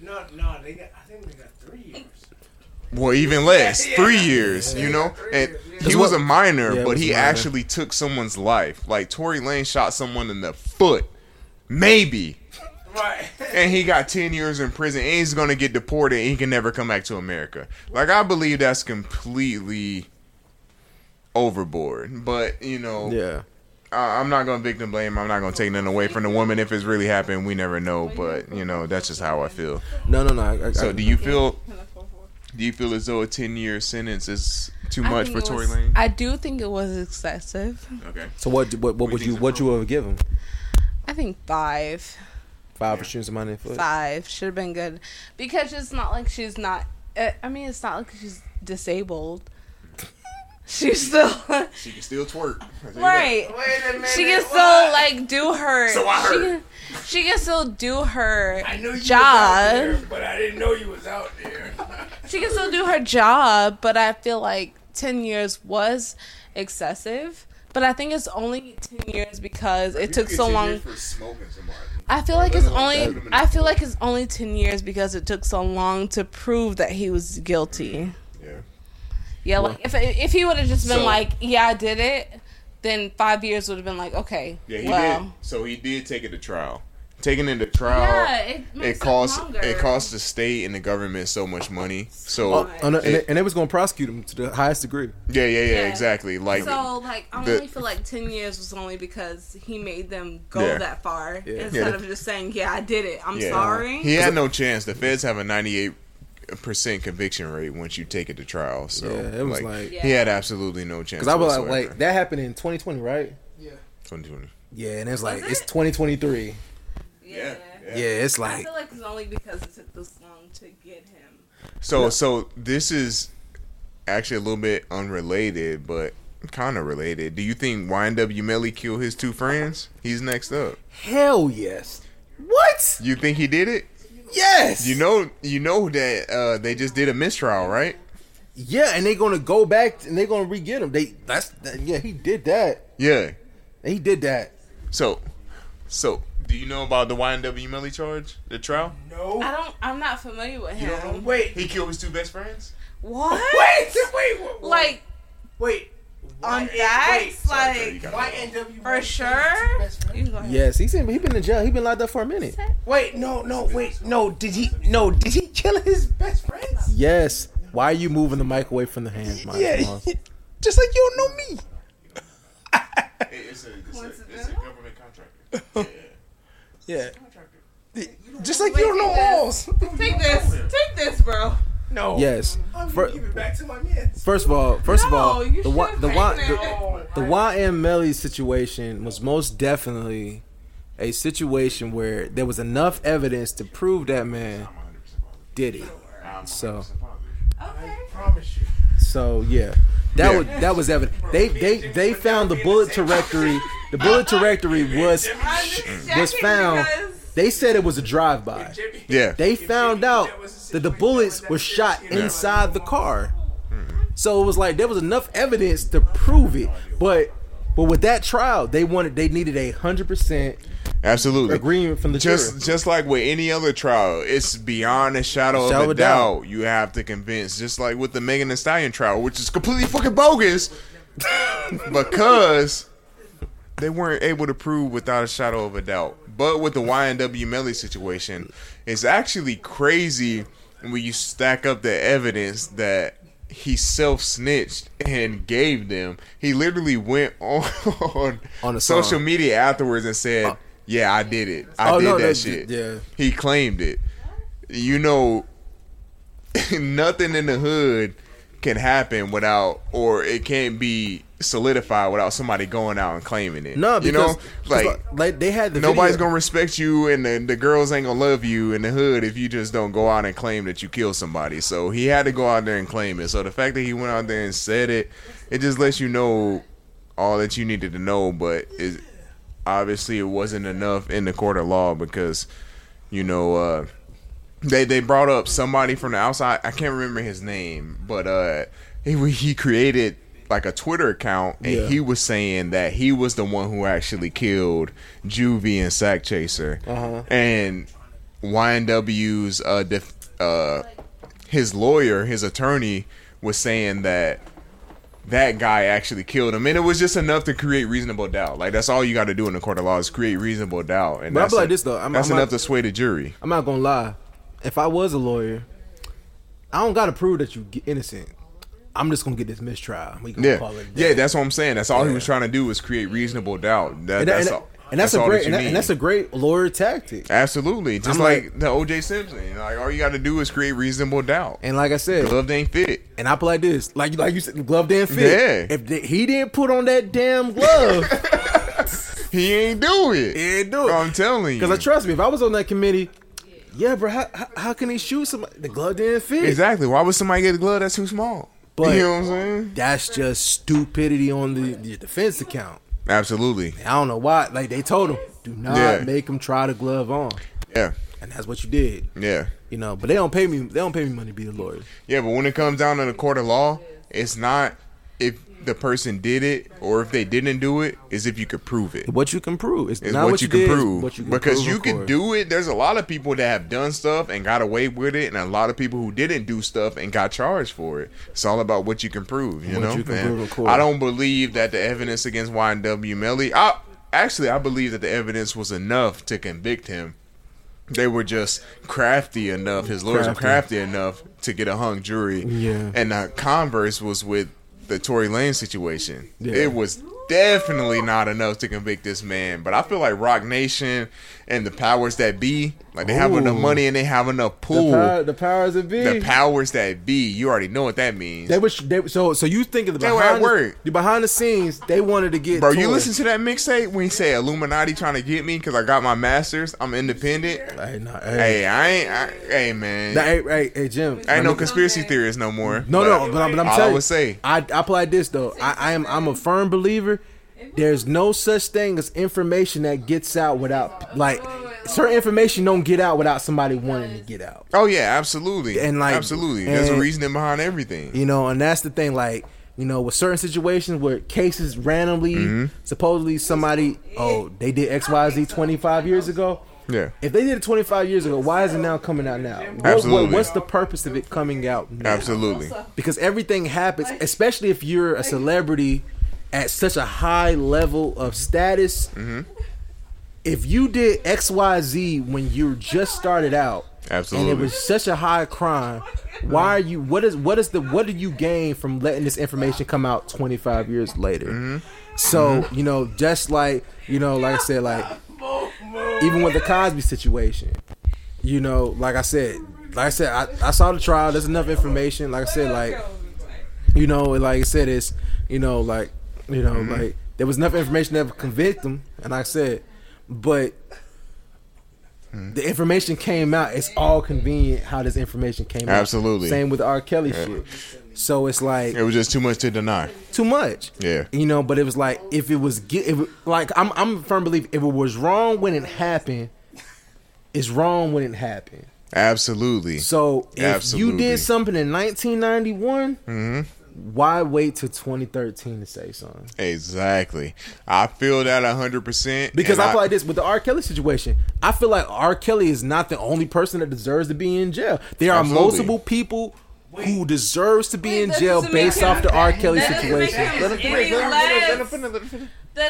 No, I think they got 3 years. Well, even less. 3 years, you know? And he was a minor, but he actually took someone's life. Like, Tory Lanez shot someone in the foot. Maybe. Right. And he got 10 years in prison, and he's going to get deported, and he can never come back to America. Like, I believe that's completely overboard. But, you know, I'm not going to victim blame. I'm not going to take nothing away from the woman. If it's really happened, we never know. But, you know, that's just how I feel. No. So, do you feel as though a 10-year sentence is too much for Tory Lanez? I do think it was excessive. Okay. So what would you have given? I think 5. 5 for shooting somebody in the foot. 5 should have been good because it's not like she's not. I mean, it's not like she's disabled. She's still. She can still twerk. Right. Wait a minute. She can still like do her. So I heard. She can still do her job. I knew you was out there, but I didn't know you was out there. She can still do her job, but I feel like 10 years was excessive. But I think it's only 10 years because it took so long. For smoking somebody. I feel like it's only 10 years because it took so long to prove that he was guilty. Yeah. Yeah, like if he would have just been I did it, then 5 years would have been like, okay. Yeah, he did. So he did take it to trial. Taking it to trial, it cost the state and the government so much money. So and they was going to prosecute him to the highest degree. Yeah, exactly. Like so, like I only feel like 10 years was only because he made them go that far instead of just saying, "Yeah, I did it. I'm sorry." He had no chance. The feds have a 98% conviction rate once you take it to trial. So it was like he had absolutely no chance. Because I was like, that happened in 2020, right? Yeah, 2020. Yeah, and it's like it's 2023. Yeah, it's like I feel like it's only because it took this long to get him. So this is actually a little bit unrelated, but kind of related. Do you think YNW Melly killed his 2 friends? He's next up. Hell yes. What? You think he did it? Yes. You know that they just did a mistrial, right? Yeah, and they're gonna go back and they're gonna re-get him. He did that. Yeah, he did that. So do you know about the YNW Melly charge, the trial? No, I don't. I'm not familiar with him. You don't know? Wait, he killed his two best friends. What? Wait. Wait. On facts, YNW for sure. Yes, he been in jail. He been locked up for a minute. Wait, no. Did he kill his best friends? Yes. Why are you moving the mic away from the hands, Mike? Yeah, just like you don't know me. It's a government contractor. Yeah. Just like you don't know Walls. Take this, bro. No. Yes. I'm gonna give it back to my man. First of all, the YNW Melly situation was most definitely a situation where there was enough evidence to prove that man did it. So. Okay. I promise you. So yeah, that was evident. They found the bullet trajectory. The bullet trajectory was found. They said it was a drive-by. Yeah. They found out that the bullets were shot inside the car. So it was like there was enough evidence to prove it. But with that trial, they needed 100%. Absolutely. Agreement from the jury. Just like with any other trial, it's beyond a shadow of a doubt. You have to convince. Just like with the Megan Thee Stallion trial, which is completely fucking bogus because they weren't able to prove without a shadow of a doubt. But with the YNW Melly situation, it's actually crazy when you stack up the evidence that he self-snitched and gave them. He literally went on social media afterwards and said, yeah, I did it. I did that shit. Yeah. He claimed it. You know, nothing in the hood can happen it can't be solidified without somebody going out and claiming it. No, because, you know, like they had the nobody's video. Gonna respect you, and the girls ain't gonna love you in the hood if you just don't go out and claim that you killed somebody. So he had to go out there and claim it. So the fact that he went out there and said it, it just lets you know all that you needed to know. But obviously, it wasn't enough in the court of law because, you know, they brought up somebody from the outside. I can't remember his name, but he created like a Twitter account, and he was saying that he was the one who actually killed Juvie and Sack Chaser, and YNW's his lawyer, his attorney, was saying that guy actually killed him, and it was just enough to create reasonable doubt. Like, that's all you got to do in the court of law is create reasonable doubt, and that's enough to sway the jury. I'm not gonna lie, if I was a lawyer, I don't gotta prove that you're innocent. I'm just going to get this mistrial. We can call it that. Yeah, that's what I'm saying. That's all he was trying to do was create reasonable doubt. That's a great lawyer tactic. Absolutely. Just like the O.J. Simpson. Like, all you got to do is create reasonable doubt. And like I said, glove didn't fit. And I play this. Like you said, the glove didn't fit. Yeah. If he didn't put on that damn glove, he ain't do it. I'm telling you. Because trust me, if I was on that committee, yeah, bro, how can he shoot somebody? The glove didn't fit. Exactly. Why would somebody get a glove that's too small? But you know what I'm saying? That's just stupidity on the defense account. Absolutely. I don't know why. Like, they told him, do not make him try the glove on. Yeah. And that's what you did. Yeah. You know, but they don't pay me money to be a lawyer. Yeah, but when it comes down to the court of law, it's not if the person did it or if they didn't do it, is if you could prove it. What you can prove. It's not what you can prove. Because you can do it. There's a lot of people that have done stuff and got away with it, and a lot of people who didn't do stuff and got charged for it. It's all about what you can prove, you know? I don't believe that the evidence against YNW Melly, I believe that the evidence was enough to convict him. They were just crafty enough. His lawyers were crafty enough to get a hung jury. Yeah. And the converse was with the Tory Lanez situation. Yeah. It was definitely not enough to convict this man, but I feel like Rock Nation and the powers that be, like, they have enough money and they have enough pool. The powers that be. You already know what that means. So you think of the behind the scenes, they wanted to get. Bro, you listen to that mixtape when he say Illuminati trying to get me because I got my masters. I'm independent. Hey, man. Hey, Jim. Ain't no conspiracy theorist no more. No. But I'm telling you, I would say I applied this though. I'm a firm believer. There's no such thing as information that gets out without, like, certain information don't get out without somebody wanting to get out. Oh yeah, absolutely. And like, absolutely, there's a reasoning behind everything. You know, and that's the thing. Like, you know, with certain situations where cases randomly, supposedly somebody, oh, they did XYZ 25 years ago. Yeah. If they did it 25 years ago, why is it now coming out now? Absolutely. What's the purpose of it coming out now? Absolutely. Because everything happens, especially if you're a celebrity at such a high level of status. If you did XYZ when you just started out, and it was such a high crime, why are you? What do you gain from letting this information come out 25 years later? So you know, just like, you know, like I said, like even with the Cosby situation, you know, like I said, I saw the trial. There's enough information. Like I said, like, you know, like I said, it's, you know, like, you know, like there was enough information to convict him. And like I said, but the information came out. It's all convenient how this information came out. Absolutely. Same with R. Kelly shit. So it's like, it was just too much to deny. Too much. Yeah. You know, but it was like, if it was, like, I'm a firm believer, if it was wrong when it happened, it's wrong when it happened. Absolutely. So if you did something in 1991, why wait till 2013 to say something? Exactly. I feel that 100%. Because I feel like this with the R. Kelly situation. I feel like R. Kelly is not the only person that deserves to be in jail. There are multiple people who deserves to be in jail based off the R. Kelly situation. That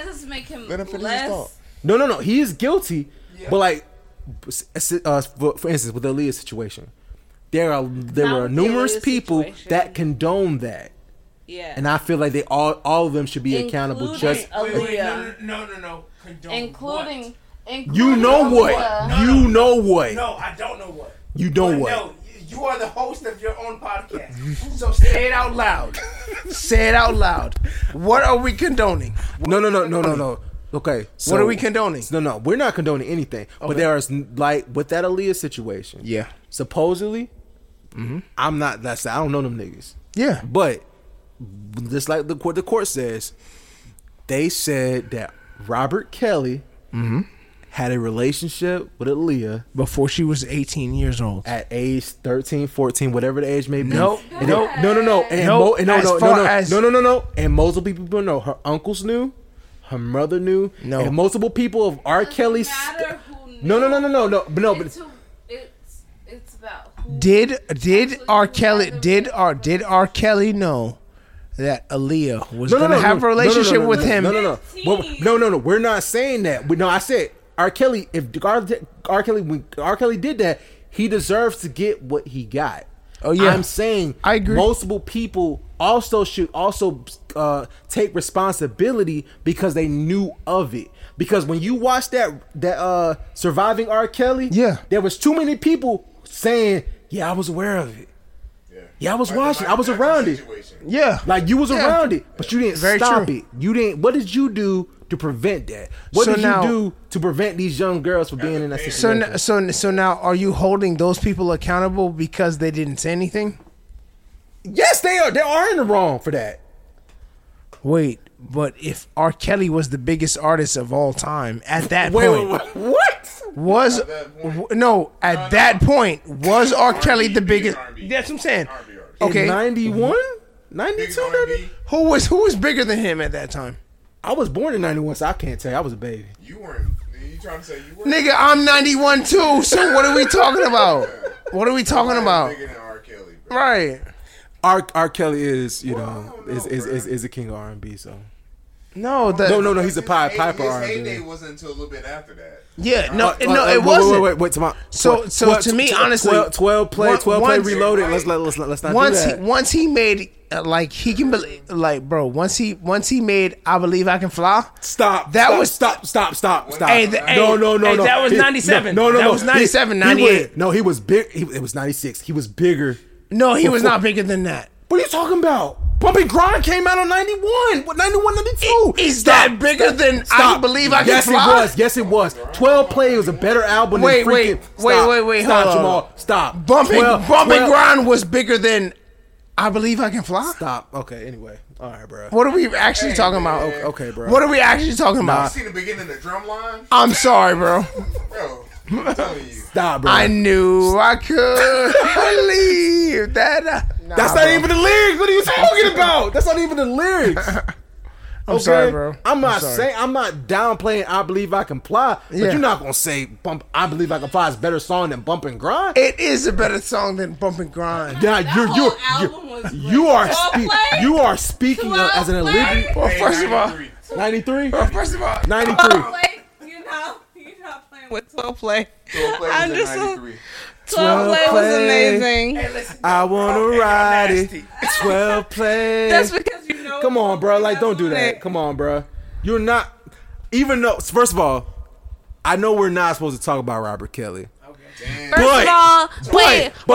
doesn't make him less. No. He is guilty. Yeah. But like, for instance, with the Aaliyah situation, there were numerous people that condoned that. Yeah. And I feel like they all of them should be accountable. Just Aaliyah. No. Condone including you know what? You know what? No, I don't know what. You don't what? No, you are the host of your own podcast. So say it out loud. Say it out loud. What are we condoning? No. Okay. So, what are we condoning? No, we're not condoning anything. Okay. But there is, like, with that Aaliyah situation. Yeah. Supposedly, I'm not. That's, I don't know them niggas. Yeah. But just like the court says, they said that Robert Kelly had a relationship with Aaliyah before she was 18 years old. At age 13, 14, whatever the age may be. No. And multiple people know. Her uncles knew. Her mother knew. No. And multiple people of R. Kelly's. No. But it's about who did R. Kelly know that Aaliyah was going to have a relationship with him? No. We're not saying that. No, I said R. Kelly. If when R. Kelly did that, he deserves to get what he got. Oh yeah, I'm saying I agree. Multiple people also should take responsibility because they knew of it. Because when you watch that Surviving R. Kelly, there was too many people saying, "Yeah, I was aware of it. Yeah, I was watching. I was around it. Yeah, like you was around it, but you didn't stop it. You didn't. What did you do to prevent that? What did you do to prevent these young girls from being in that situation?" So now, are you holding those people accountable because they didn't say anything? Yes, they are. They are in the wrong for that. Wait, but if R. Kelly was the biggest artist of all time at that point, was R. Kelly the biggest? That's what I'm saying. Okay, 91, 92, 90. Who was bigger than him at that time? I was born in 91, so I can't tell you. I was a baby. You weren't. You trying to say you weren't? Nigga, I'm 91 too. So what are we talking about? What are we talking about? Bigger than R. Kelly, bro. Right. R. Kelly is, is a king of R&B, so. No, he's a piper R&B. His heyday wasn't until a little bit after that. Yeah, it wasn't. Wait, to me, honestly. 12 Play Reloaded. Let's not do that. Once he made, like, he can believe, like, bro, once he made I Believe I Can Fly. Stop. No. That was 97. That was 97, 98. No, he was big. It was 96. He was bigger. No, he was not bigger than that. What are you talking about? Bump n' Grind came out on 91. 91, 92. Is that bigger than I Believe I Can Fly? Yes, it was. 12 Play was a better album than freaking... Wait. Stop, Jamal. Stop. Bump n' Grind was bigger than I Believe I Can Fly? Stop. Okay, anyway. All right, bro. What are we actually talking about? Okay, bro. What are we actually talking about? You see the beginning of the drum line? I'm sorry, bro. Bro. Stop, bro. I knew I could believe that. That's not even the lyrics. What are you talking about? That's not even the lyrics. I'm sorry, bro. I'm not downplaying I Believe I Can Fly, but you're not going to say I Believe I Can Fly is a better song than Bump n' Grind? It is a better song than Bump n' Grind. You are speaking as an illegal. Well, first of all, 93? First of all, 93. You're not playing with 12 Play. 12 Play was at 93. 12 Play was amazing. Hey, listen, I want to ride it. 12 Play. That's because you know. Come on, bro. Like, don't do that. Come on, bro. You're not. Even though, first of all, I know we're not supposed to talk about Robert Kelly. Okay. Damn. First of all,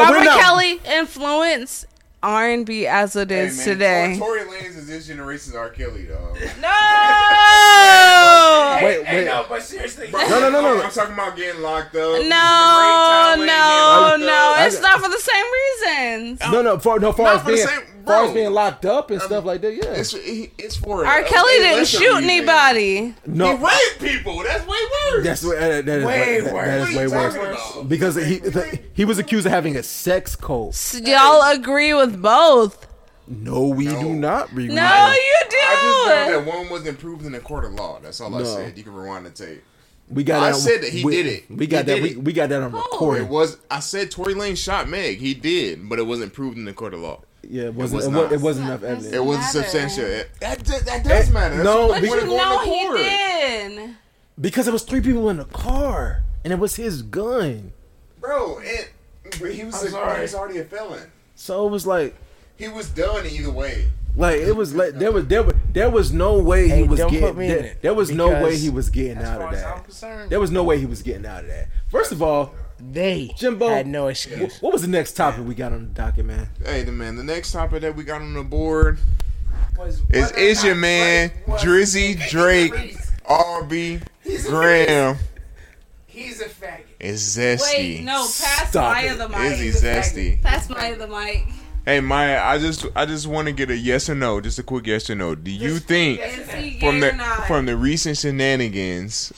Robert Kelly influenced R&B as it is today. Tory Lanez is this generation's R. Kelly, though. No! Wait. No, but seriously. Bro, no. I'm talking about getting locked up. No. It's not for the same reasons. Far as being locked up and stuff like that, yeah. It's for it. R. Kelly didn't shoot anybody. No. He raped people. That's way worse. That is way worse. Because he was accused of having a sex cult. So y'all agree with both. No, we do not. No, you do. I just know that one wasn't proven in a court of law. That's all I said. You can rewind the tape. I said that he did it. We got that on recording. I said Tory Lanez shot Meg. He did, but it wasn't proven in the court of law. Yeah, it wasn't enough evidence. It wasn't substantial. That does matter. He did. Because it was 3 people in the car, and it was his gun. Bro, he was already a felon. So it was like he was done either way. Like it was like there was no way he was getting that. There was no way he was getting out of that. There was no way he was getting out of that. First of all, Jimbo had no excuse. What was the next topic we got on the docket, man? Hey, the next topic that we got on the board is your man Drizzy Drake, RB Graham. He's a faggot. It's Zesty. Wait, no, pass Maya the mic. Is he Zesty? Pass Maya the mic. Hey Maya, I just want to get a yes or no, just a quick yes or no. Do you think from the recent shenanigans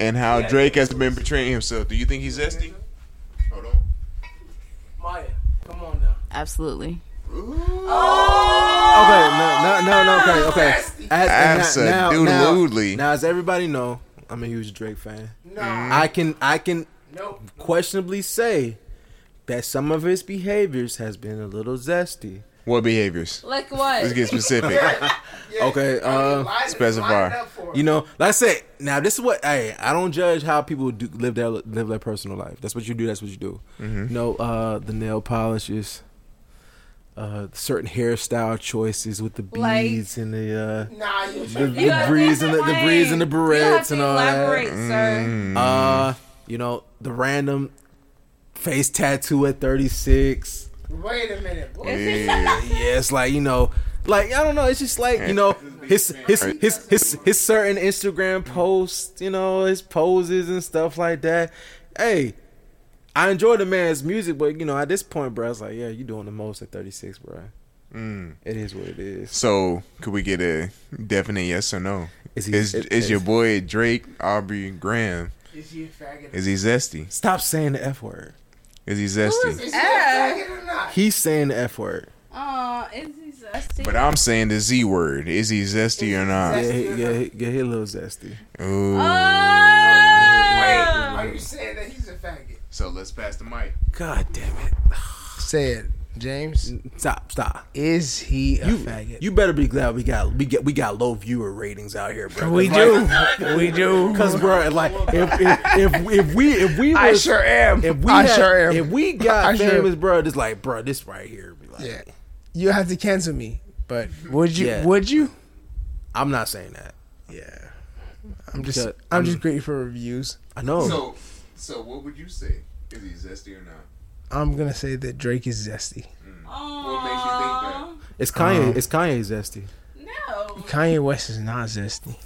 and how Drake has been portraying himself, do you think he's zesty? Hold on, Maya, come on now. Absolutely. Ooh. Oh. Okay, no, okay. Absolutely. Now, as everybody know, I'm a huge Drake fan. No. I can questionably say that some of his behaviors has been a little zesty. What behaviors? Like what? Let's get specific. Okay, specify. You know, like I said, now this is what I don't judge how people do live their personal life. That's what you do. That's what you do. Mm-hmm. You know, the nail polishes, certain hairstyle choices with the beads and the breeze and the barrettes and all that. Sir. You know, the random face tattoo at 36. Wait a minute. What? Yeah, it's like, you know, like I don't know. It's just like, you know, his certain Instagram posts, you know, his poses and stuff like that. Hey, I enjoy the man's music, but you know, at this point, bro, it's like, yeah, you doing the most at 36, bro. It is what it is. So, could we get a definite yes or no? Is your boy Drake Aubrey Graham? Is he a faggot? Is he zesty? Stop saying the F word. Is he zesty? Is he a faggot or not? He's saying the F word. Oh, is he zesty? But I'm saying the Z word. Is he zesty or not? Yeah, he a little zesty. Ooh. Oh. Wait, are you saying that he's a faggot? So let's pass the mic. God damn it. Say it, James. Stop. Is he a faggot? You better be glad we got low viewer ratings out here, bro. We do. Cause bro, like if we was, I sure am. If we got famous, bro, it's like, bro, this right here be like, yeah, you have to cancel me. But would you? Yeah. Would you? I'm not saying that. Yeah, I'm just great for reviews. I know. So what would you say? Is he zesty or not? I'm gonna say that Drake is zesty. What makes you think that? It's Kanye zesty. No. Kanye West is not zesty.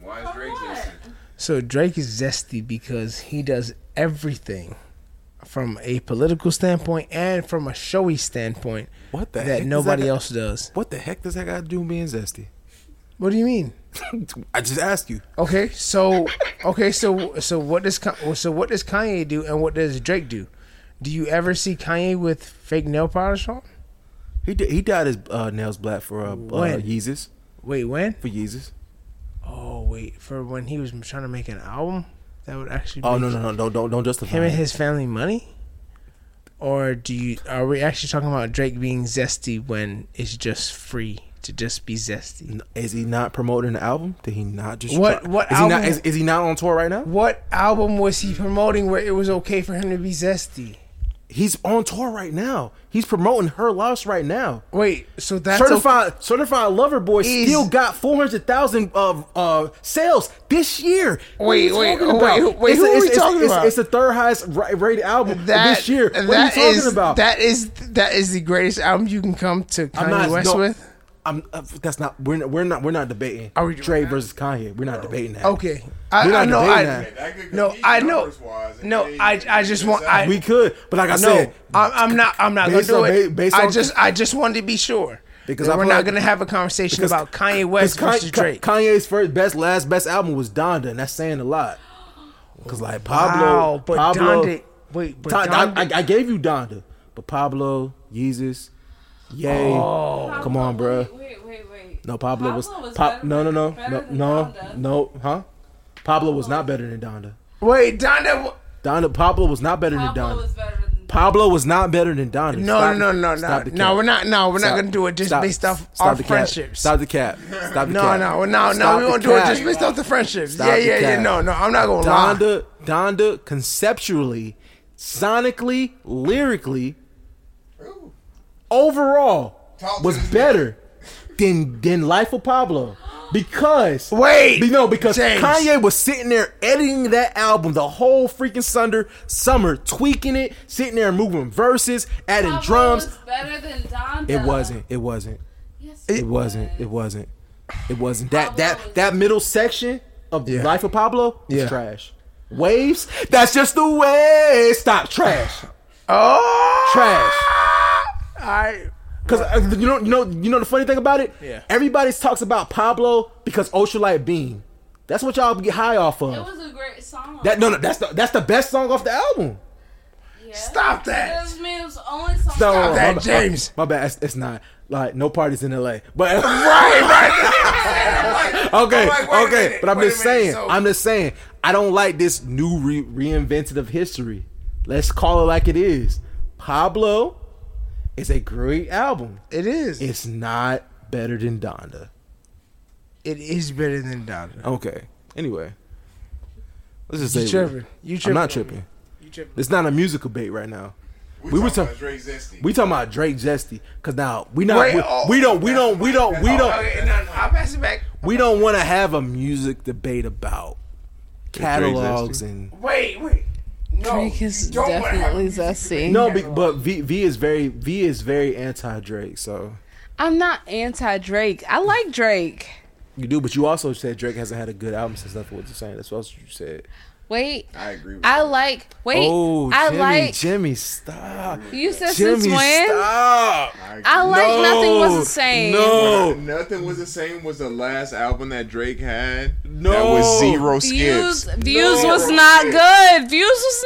Why is Drake zesty? So Drake is zesty because he does everything from a political standpoint and from a showy standpoint that nobody else does. What the heck does that got to do being zesty? What do you mean? I just asked you. Okay, so what does Kanye do and what does Drake do? Do you ever see Kanye with fake nail polish on? He dyed his nails black for Yeezus. Wait, when? For Yeezus. Oh wait, for when he was trying to make an album that would actually. Oh no! Don't justify him and his family money. Or are we actually talking about Drake being zesty when it's just free to just be zesty? Is he not promoting the album? Did he not just is he not on tour right now? What album was he promoting where it was okay for him to be zesty? He's on tour right now. He's promoting Her Loss right now. Wait, so that's Certified Lover Boy still got 400,000 sales this year. Wait. Who are we talking about? It's the third highest rated album this year. What are you talking about? That is the greatest album you can come to Kanye West with. We're not debating. Drake versus Kanye. We're not debating that. Okay. I just want, but like I said, I'm not gonna do it. I just wanted to be sure because we're not gonna have a conversation about Kanye West versus Drake. Kanye's last best album was Donda, and that's saying a lot. Because like Donda, I gave you Donda, but Pablo, Yeezus. Yay! Oh, Pablo, come on, bro. Wait. No, Pablo was better than Donda. Pablo was not better than Donda. Wait, Donda. Pablo was not better than Donda. Pablo was not better than Donda. No, we're not. No, we're not gonna do it just based off our friendships. Stop the cap. Stop the cap. No. We won't do it just based off the friendships. Yeah. No. I'm not gonna lie. Donda, conceptually, sonically, lyrically. Overall was better than Life of Pablo because James. Kanye was sitting there editing that album the whole freaking summer, tweaking it, sitting there moving verses, adding Pablo drums. Was better than Donda. It wasn't. Yes, it wasn't. It wasn't. That middle section of the Life of Pablo was trash. Waves. That's just the way. Stop. Trash. Oh, trash. Because you know the funny thing about it? Yeah. Everybody talks about Pablo because Ultralight Beam. That's what y'all get high off of. It was a great song. That's the best song off the album. Yeah. Stop that. It was Mills' only song. Stop that, James. My bad. It's not. Like, no parties in LA. But right. Okay. But I'm just saying. I don't like this new reinvented of history. Let's call it like it is. Pablo. It's a great album. It is. It's not better than Donda. It is better than Donda. Okay. Anyway. Let's just say you tripping. I'm not tripping. You tripping. It's not a musical bait right now. We talking about Drake Zesty. Because now we don't want to have a music debate about catalogs and wait. No, Drake is definitely zesty. No, but V is very anti-Drake. So I'm not anti-Drake. I like Drake. You do, but you also said Drake hasn't had a good album since Nothing Was the Same. That's what else you said. Wait, I agree. With Jimmy, stop. You said since when? Stop. I like Nothing Was the Same. No, Nothing Was the Same was the last album that Drake had. No, that was zero skips. Views was not good. Views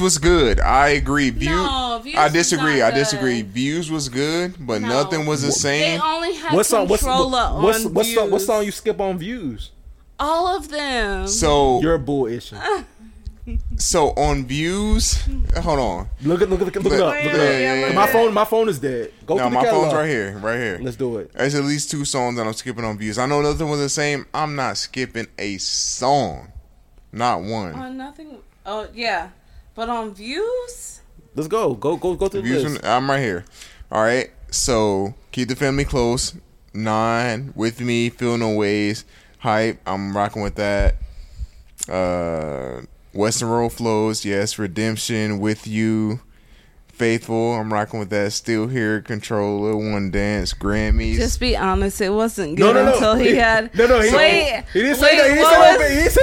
was good. I agree. I disagree. Views was good, but Nothing Was the Same. They only had Controlla on Views. What song you skip on Views? All of them. So you're a bullshit. So on Views, hold on. Look it up. My phone is dead. My phone's right here. Let's do it. There's at least two songs that I'm skipping on Views. I know Nothing Was the Same. I'm not skipping a song, not one. On Nothing. Oh yeah, but on Views. Let's go. Go through Views. This. I'm right here. All right. So Keep the Family Close. 9 With Me. Feel No Ways. Hype, I'm rocking with that. Western Road Flows, yes. Redemption, With You, Faithful. I'm rocking with that. Still Here, Controlla, One Dance, Grammys. Just be honest, it wasn't good until he had. He didn't say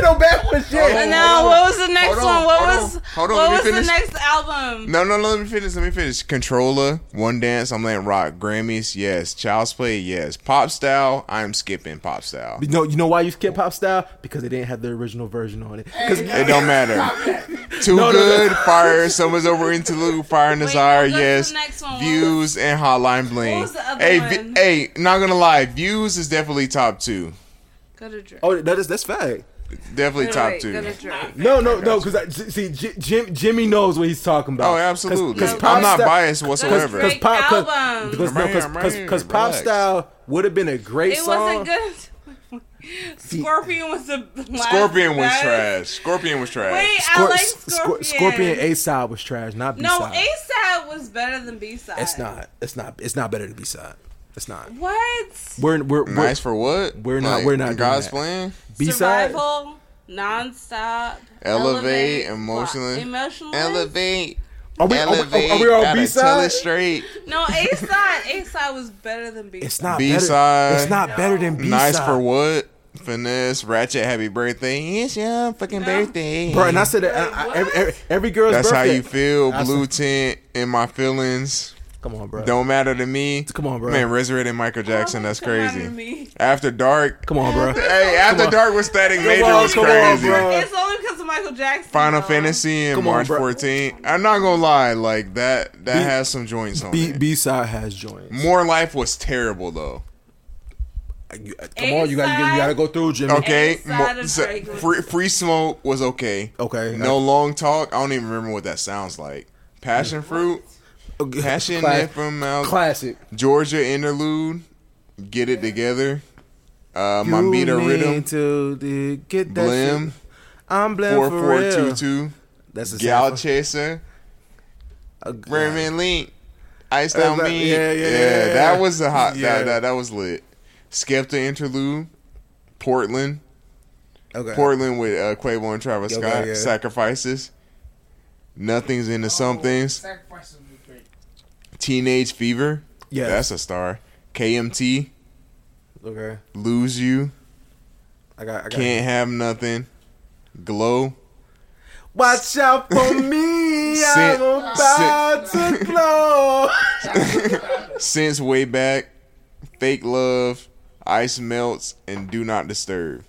no bad one shit. What was the next one? What was the next album? Let me finish. Controlla, One Dance, I'm letting rock. Grammys, yes. Child's Play, yes. Pop Style, I'm skipping Pop Style. No, you know why you skip Pop Style? Because it didn't have the original version on it. It don't matter. Fire, Summer's Over, Interlude, Fire and Desire, yes. Views and Hotline Bling. What was the other one? Hey, not gonna lie, Views is definitely top two. Go to Drake. Oh, that's fact. Definitely top two. No, because Jimmy knows what he's talking about. Oh, absolutely. I'm not biased whatsoever. Because Pop Style would have been a great song. It wasn't good. Scorpion was the last. Scorpion was trash. Wait, I like Scorpion. Scorpion A-side was trash, not B-side. No, A-side was better than B-side. It's not better than B-side. It's not. What? We're nice for what? We're not. God's plan. B-side. Survival, Nonstop, Elevate, Emotionless. Elevate. Are we all B-side? Tell it straight. No, A-side. A-side was better than B-side. It's not B-side. Better. It's not better than B-side. Nice for what? Finesse, Ratchet, Happy Birthday. It's your fucking birthday, bro. And I said that every girl's. That's birthday. How you feel. Blue Tint, In My Feelings. Come on, bro. Don't Matter to Me. Come on, bro. Man, Resurrected Michael Jackson. That's crazy. After Dark. Come on, bro. Hey, After Dark with Static Major was crazy. It's only because of Michael Jackson. Final Fantasy and March 14th. I'm not gonna lie, like that has some joints on it. B-side has joints. More Life was terrible though. Come on, you gotta go through, Jimmy. Okay, Free Smoke was okay. Okay. No Long Talk. I don't even remember what that sounds like. Passion Fruit. Passion from Mount Classic Georgia Interlude, Get It Together, My Beat or Rhythm, to get that Blim, I'm Blim 4422, that's a Gal Chaser, Raymond Link, Ice Down Me, yeah, that was a hot, yeah. that was lit. Skepta Interlude, Portland with Quavo and Travis Scott, yeah. Sacrifices, Nothing's Into Somethings. Sacrifices. Teenage Fever, yeah, that's a star. KMT, okay. Lose You, I got Can't Have Nothing. Glow, watch out for me, I'm about to glow. Since Way Back, Fake Love, Ice Melts, and Do Not Disturb.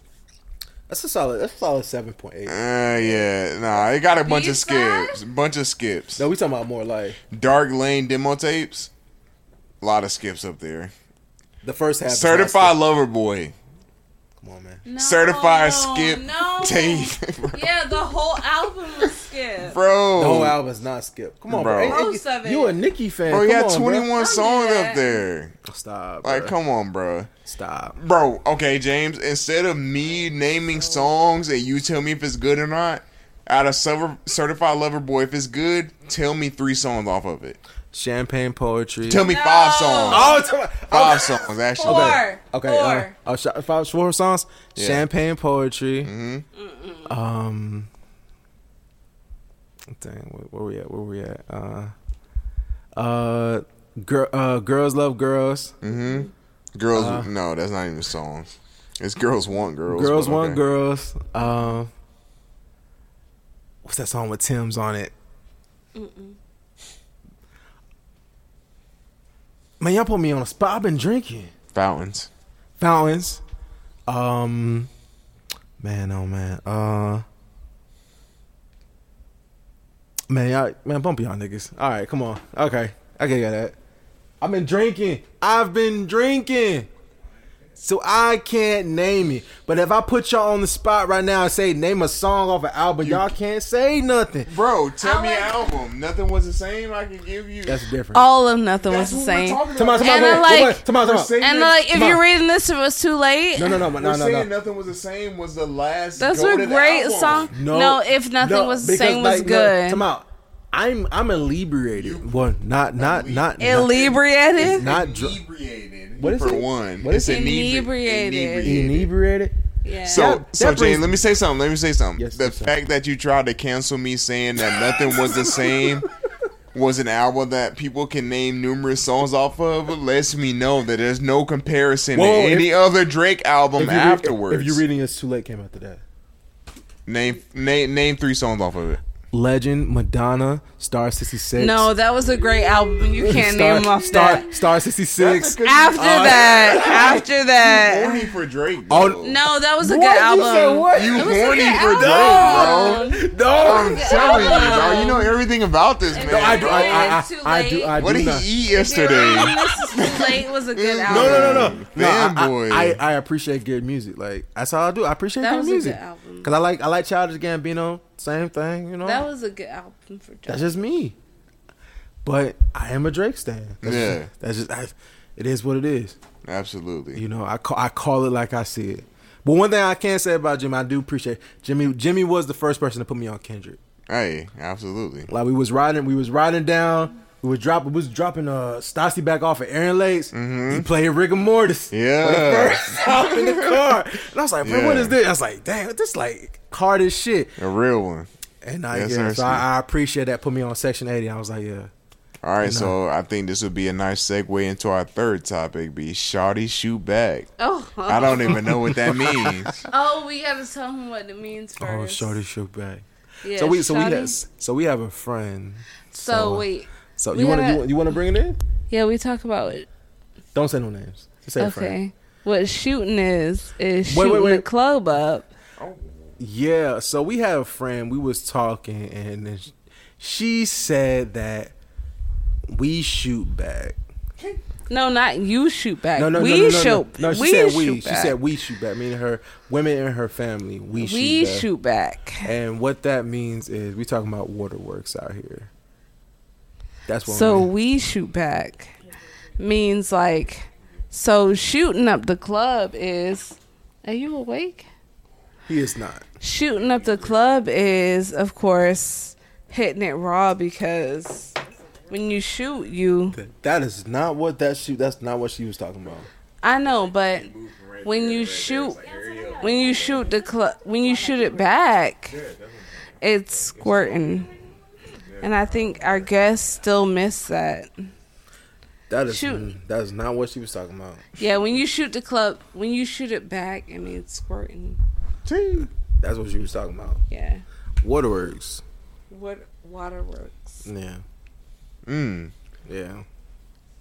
That's a solid 7.8. Yeah. Nah, it got a bunch B-side? Of skips. No, we talking about more like Dark Lane demo tapes. A lot of skips up there. The first half. Certified Lover Boy. Come on, man. No, Certified skip tape. Bro. Yeah, the whole album was skipped. Bro. The whole album's not skipped. Come on, bro. You a Nicki fan. Bro, you got 21 songs up there. Stop, bro. Like, come on, bro. Stop. Bro, okay, James. Instead of me naming songs and you tell me if it's good or not, out of Certified Lover Boy, if it's good, tell me 3 songs off of it. Champagne Poetry. Tell me 5 songs. Five songs, actually. 4. Okay. 4 songs. Yeah. Champagne Poetry. Mm-hmm. Dang, where we at? Girls Love Girls. Mm-hmm. Girls. No, that's not even a song. It's Girls Want Girls. Girls Want Girls. What's that song with Tim's on it? Mm-mm. Man, y'all put me on a spot. I've been drinking. Fountains. Man. Man, bump y'all niggas. All right, come on. Okay, I get that. I've been drinking. So I can't name it. But if I put y'all on the spot right now and say name a song off an album, y'all can't say nothing. Bro, tell me an album. Nothing Was the Same, I can give you. That's different. All of Nothing Was the Same. And if you're reading this, it was too late. No. Saying Nothing Was the Same was the last. Those were great songs. No, if Nothing Was the Same was good. Come out. I'm inebriated. Well, not inebriated. Not inebriated. What is it? For one, what is inebriated? Yeah. So Jane, let me say something. Yes, the fact that you tried to cancel me saying that Nothing Was the Same was an album that people can name numerous songs off of, lets me know that there's no comparison to any other Drake album afterwards. If you're reading It's Too Late came after that. Name three songs off of it. Legend, Madonna, Star 66. No, that was a great album. You can't name them off that. Star 66. After that. You horny for Drake, bro. No, that was a good album. What? You horny for Drake, bro. No. I'm telling you, bro. You know everything about this, man. I do. What did he eat yesterday? This Is Too Late was a good album. No. Fanboy. I appreciate good music. Like, that's all I do. I appreciate good music. That was a good album. Because I like Childish Gambino. Same thing, you know. That was a good album for Drake. That's just me, but I am a Drake stan. It is what it is. Absolutely. You know, I call it like I see it. But one thing I can say about Jimmy, I do appreciate Jimmy. Jimmy was the first person to put me on Kendrick. Hey, absolutely. Like we was riding down. We was dropping Stassi back off of Aaron Lake's. Mm-hmm. He played Rigor Mortis. Yeah. For the first time in the car. And I was like, bro, what is this? I was like, damn, this like hard as shit. A real one. And I appreciate that. Put me on Section 80. I was like, yeah. All right, so I think this would be a nice segue into our third topic, be Shawty Shoot Back. Oh. I don't even know what that means. Oh, we got to tell him what it means first. Oh, Shawty Shoot Back. Yeah, so we have a friend. So you want to bring it in? Yeah, we talk about it. Don't say no names. Just say okay. Friend. What shooting is shooting the club up. Oh. Yeah. So we had a friend. We was talking, and she said that we shoot back. No, not you shoot back. No, we shoot. No, she said we. She said we shoot back. Meaning her women and her family. We shoot back. And what that means is we talking about waterworks out here. That's what so we shoot back means like, so shooting up the club is, are you awake? He is not. Shooting up the club is, of course, hitting it raw because when you shoot, you. That is not what that's not what she was talking about. I know, but when you shoot it back, it's squirting. And I think our guests still miss that. That is not what she was talking about. Yeah, when you shoot it back, I mean, it's squirting. That's what she was talking about. Yeah. Waterworks. Waterworks. Yeah. Yeah.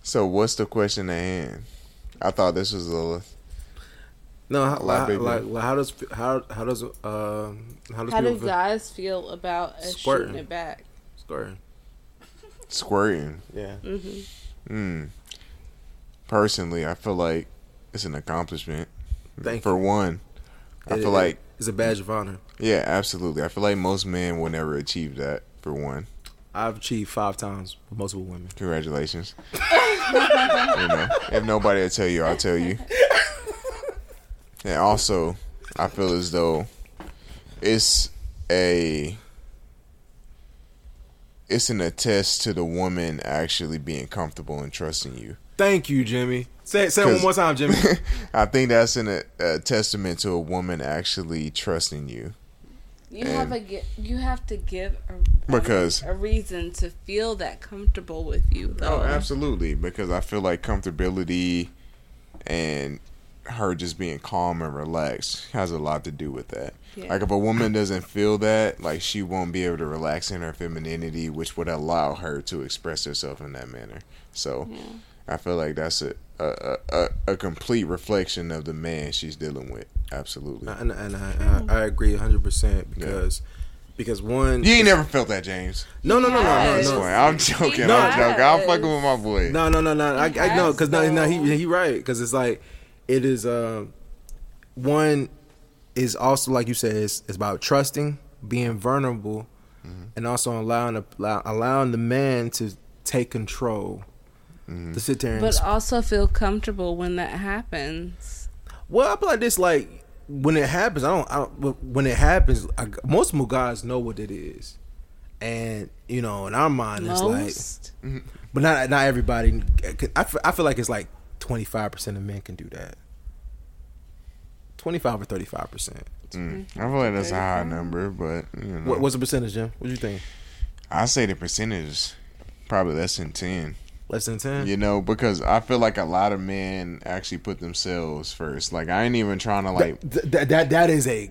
So what's the question at hand? I thought this was a. No, how do guys feel about shooting it back? Squirting. Yeah. Mm-hmm. Personally, I feel like it's an accomplishment. Thank you. For one. I feel like it's a badge of honor. Yeah, absolutely. I feel like most men will never achieve that, for one. I've achieved 5 times with multiple women. Congratulations. You know, if nobody will tell you, I'll tell you. And also, I feel as though it's an attest to the woman actually being comfortable and trusting you. Thank you, Jimmy. Say it one more time, Jimmy. I think that's a testament to a woman actually trusting you. You have to give a reason to feel that comfortable with you, though. Oh, absolutely, because I feel like comfortability and her just being calm and relaxed has a lot to do with that. Yeah. Like if a woman doesn't feel that, like she won't be able to relax in her femininity, which would allow her to express herself in that manner. So yeah. I feel like that's a complete reflection of the man she's dealing with. Absolutely. And I agree 100% because one... You ain't never felt that, James. No. I'm joking. I'm fucking with my boy. No. I know because he right because it's like it is one... Is also like you said, it's about trusting, being vulnerable, and also allowing the man to take control, to sit there, but also feel comfortable when that happens. Well, I feel like this, like when it happens, most of my guys know what it is, and you know, in our mind, it's like, but not everybody. I feel like it's like 25% of men can do that. 25 or 35%. I feel like that's a high number, but you know. What's the percentage, Jim? What do you think? I say the percentage Probably less than 10. Less than 10? You know, because I feel like a lot of men actually put themselves first. Like, I ain't even trying to, like... That is a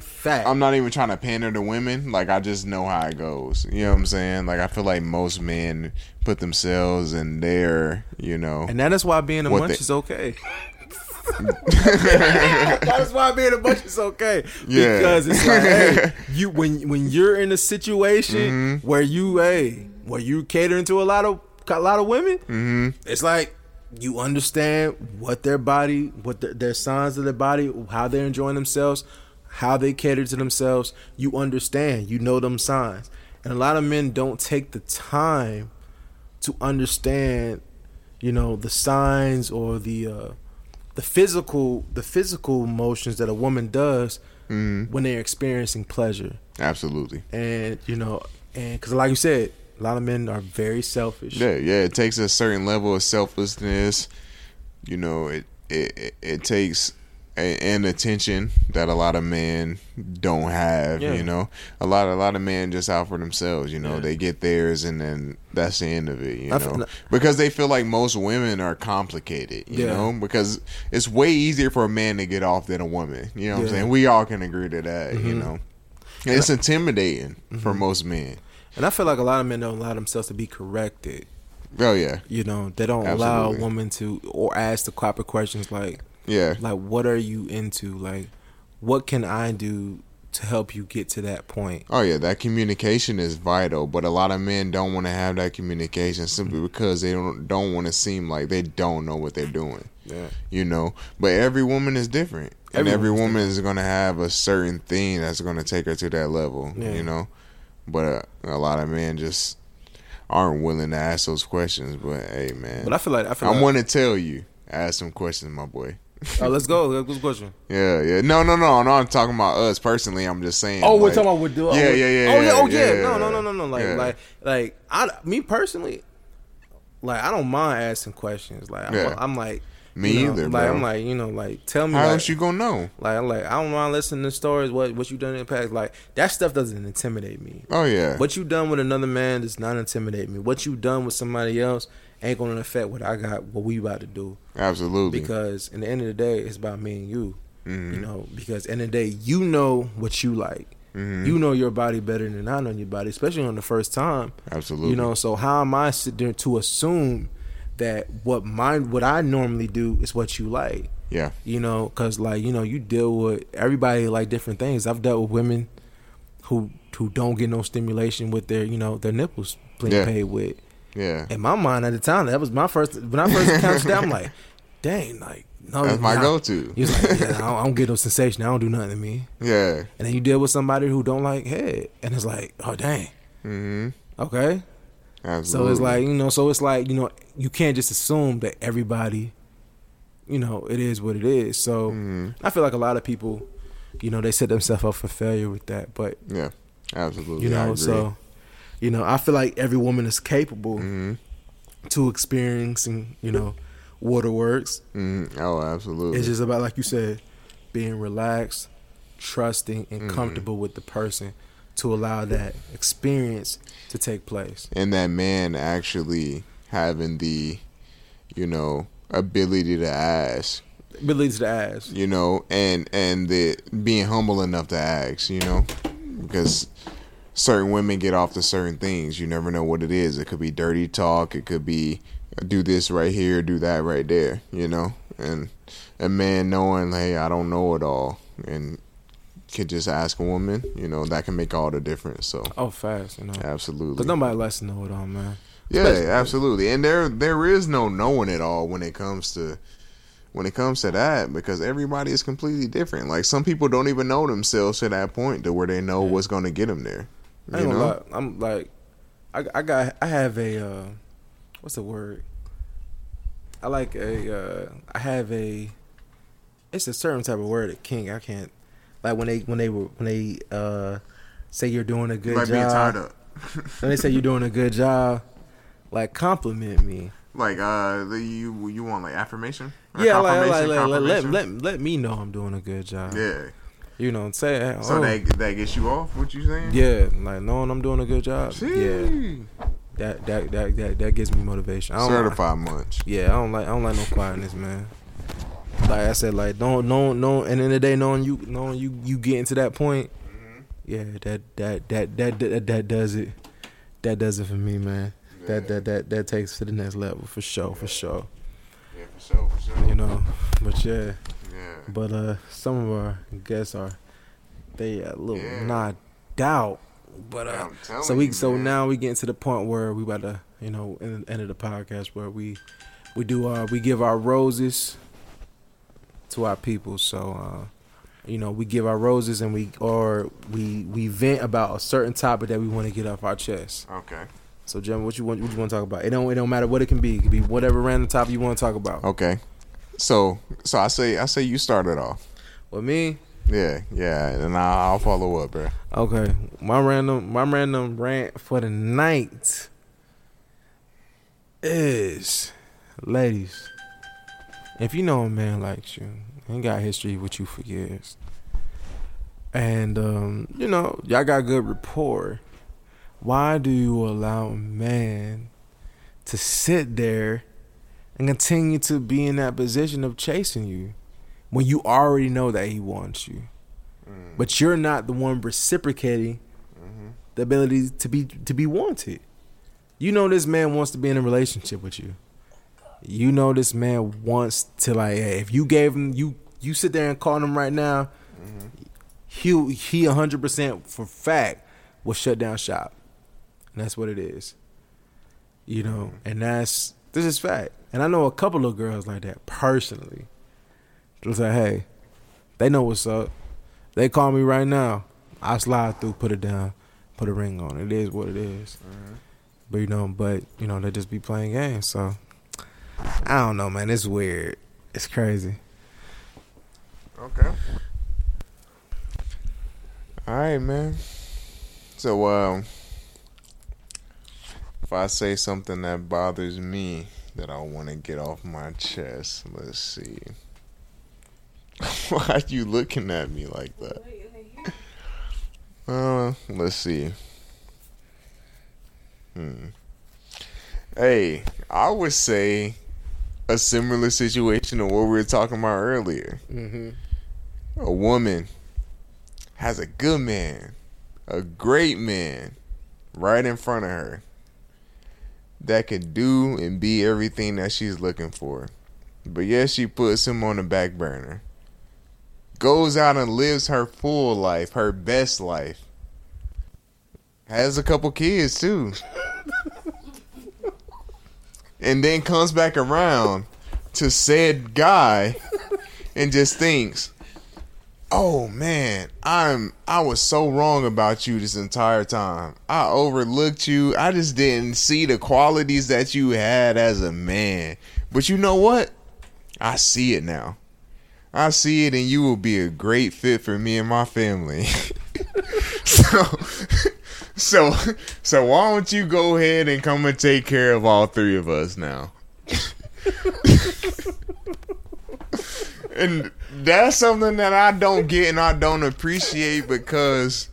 fact. I'm not even trying to pander to women. Like, I just know how it goes. You know what I'm saying? Like, I feel like most men put themselves in their, you know... And that is why being a munch is okay. That is why being a bunch is okay. Yeah. Because it's like, hey, you when you're in a situation mm-hmm. where you catering to a lot of women, mm-hmm. it's like you understand what their body, what their signs of their body, how they're enjoying themselves, how they cater to themselves. You understand, you know them signs, and a lot of men don't take the time to understand, you know, the signs or the physical motions that a woman does when they're experiencing pleasure. Absolutely. And, you know, and because like you said, a lot of men are very selfish. Yeah. It takes a certain level of selflessness. You know, it takes an attention that a lot of men don't have. Yeah. You know, a lot of men just out for themselves. You know, yeah. They get theirs and then that's the end of it. You know, because they feel like most women are complicated. You know, because it's way easier for a man to get off than a woman. You know what I'm saying? We all can agree to that. Mm-hmm. You know, and it's intimidating for most men. And I feel like a lot of men don't allow themselves to be corrected. Oh yeah. You know, they don't allow a woman to or ask the proper questions like. Yeah. Like, what are you into? Like, what can I do to help you get to that point? Oh, yeah. That communication is vital. But a lot of men don't want to have that communication simply because they don't want to seem like they don't know what they're doing. Yeah. You know? But every woman is different. Every woman is going to have a certain thing that's going to take her to that level. Yeah. You know? But a lot of men just aren't willing to ask those questions. But, hey, man. But I want to tell you. Ask some questions, my boy. Oh, let's go. Let's question. Yeah. No. I'm talking about us personally. I'm just saying. Oh, like, we're talking about what? Yeah. No. Like me personally, like I don't mind asking questions. Like I'm like me either. Like bro. I'm like, you know, like tell me how else you gonna know? Like I don't mind listening to stories. What you done in the past? Like that stuff doesn't intimidate me. Oh yeah. What you done with another man does not intimidate me. What you done with somebody else ain't going to affect what I got, what we about to do. Absolutely. Because in the end of the day, it's about me and you. Mm-hmm. You know, because in the day, you know what you like. Mm-hmm. You know your body better than I know your body, especially on the first time. Absolutely. You know, so how am I sitting there to assume that what I normally do is what you like? Yeah. You know, because like, you know, you deal with everybody like different things. I've dealt with women who don't get no stimulation with their, you know, their nipples being paid with. Yeah. In my mind at the time, that was my first. When I first encountered that, I'm like, dang, like no, that's my go-to. He was like, yeah, I don't get no sensation. I don't do nothing to me. Yeah. And then you deal with somebody who don't like head, and it's like, oh dang. Mm-hmm. Okay. Absolutely. So it's like, you know, you can't just assume that everybody, you know, it is what it is. So I feel like a lot of people, you know, they set themselves up for failure with that. But yeah, absolutely. You know, I agree. So. You know, I feel like every woman is capable to experiencing, you know, waterworks. Mm-hmm. Oh, absolutely. It's just about, like you said, being relaxed, trusting, and comfortable with the person to allow that experience to take place. And that man actually having the, you know, ability to ask. You know, and the being humble enough to ask, you know, because... certain women get off to certain things. You never know what it is. It could be dirty talk. It could be do this right here, do that right there, you know? And a man knowing, hey, I don't know it all, and could just ask a woman, you know, that can make all the difference. So fast, you know. Absolutely. Because nobody likes to know it all, man. Yeah, absolutely. And there is no knowing it all when it comes to that, because everybody is completely different. Like, some people don't even know themselves to that point to where they know what's going to get them there. You know? I'm like, I have a what's the word? It's a certain type of word at King. I can't, like when they say you're doing a good job. Like being tied up. When they say you're doing a good job, like compliment me. Like you want like affirmation? Yeah, let me know I'm doing a good job. Yeah. You know, say so that gets you off, what you saying? Yeah, like knowing I'm doing a good job. Gee. Yeah. that gives me motivation. Certified munch. Yeah, I don't like no quietness, man. Like I said, like don't. And in the day, knowing you getting to that point. Yeah, that does it. That does it for me, man. Yeah. That takes to the next level for sure, for sure. Yeah, for sure. You know, but yeah. Yeah. But some of our guests are they a little not doubt. But now we getting to the point where we about to, you know, in the end of the podcast where we do we give our roses to our people. So you know, we give our roses and we vent about a certain topic that we want to get off our chest. Okay. So Jim, what you want to talk about? It don't matter what it can be. It can be whatever random topic you want to talk about. Okay. So I say you start it off. With me? Yeah, and I'll follow up, bro. Okay, my random rant for the night is, ladies, if you know a man likes you, ain't got history with you for years, and you know y'all got good rapport, why do you allow a man to sit there and continue to be in that position of chasing you? When you already know that he wants you, but you're not the one reciprocating the ability to be wanted. You know this man wants to be in a relationship with you. You know this man wants to, like, hey, if you gave him, you sit there and call him right now, he 100% for fact will shut down shop, and that's what it is. You know, and this is fact. And I know a couple of girls like that personally. It's like, hey, they know what's up. They call me right now. I slide through, put it down, put a ring on it. It is what it is. Mm-hmm. But they just be playing games. So I don't know, man. It's weird. It's crazy. Okay. All right, man. So if I say something that bothers me that I want to get off my chest, let's see. Why are you looking at me like that? Let's see. Hey, I would say a similar situation to what we were talking about earlier. Mm-hmm. A woman has a good man, a great man, right in front of her that can do and be everything that she's looking for. But yes, she puts him on the back burner. Goes out and lives her full life, her best life. Has a couple kids too. And then comes back around to said guy and just thinks, oh man, I was so wrong about you this entire time. I overlooked you. I just didn't see the qualities that you had as a man. But you know what? I see it now. I see it, and you will be a great fit for me and my family. So why don't you go ahead and come and take care of all three of us now? And that's something that I don't get and I don't appreciate, because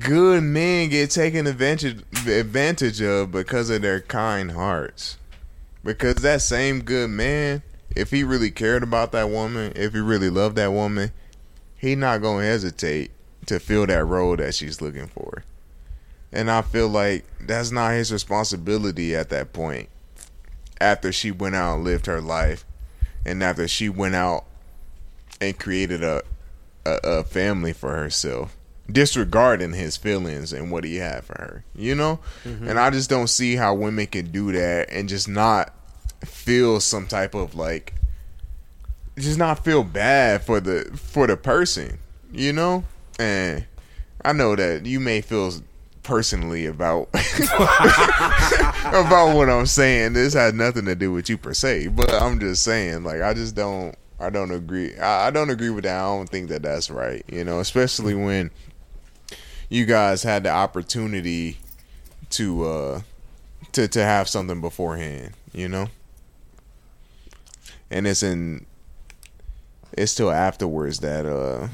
good men get taken advantage of because of their kind hearts. Because that same good man, if he really cared about that woman, if he really loved that woman, he not going to hesitate to fill that role that she's looking for. And I feel like that's not his responsibility at that point. After she went out and lived her life, and after she went out and created a family for herself, disregarding his feelings and what he had for her, you know? Mm-hmm. And I just don't see how women can do that and just not feel some type of, like, just not feel bad for the person, you know? And I know that you may feel personally about what I'm saying. This has nothing to do with you per se, but I'm just saying, like, I don't agree. I don't agree with that. I don't think that that's right, you know, especially when you guys had the opportunity to have something beforehand, you know? And it's till afterwards that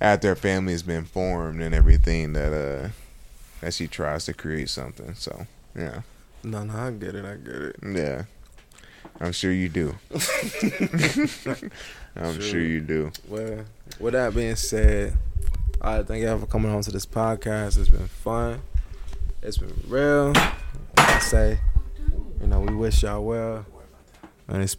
after a family's been formed and everything, that that she tries to create something. So yeah. No, I get it. Yeah, I'm sure you do. I'm sure you do. Well, with that being said, I thank y'all for coming on to this podcast. It's been fun. It's been real. Like I say, you know, we wish y'all well. And it's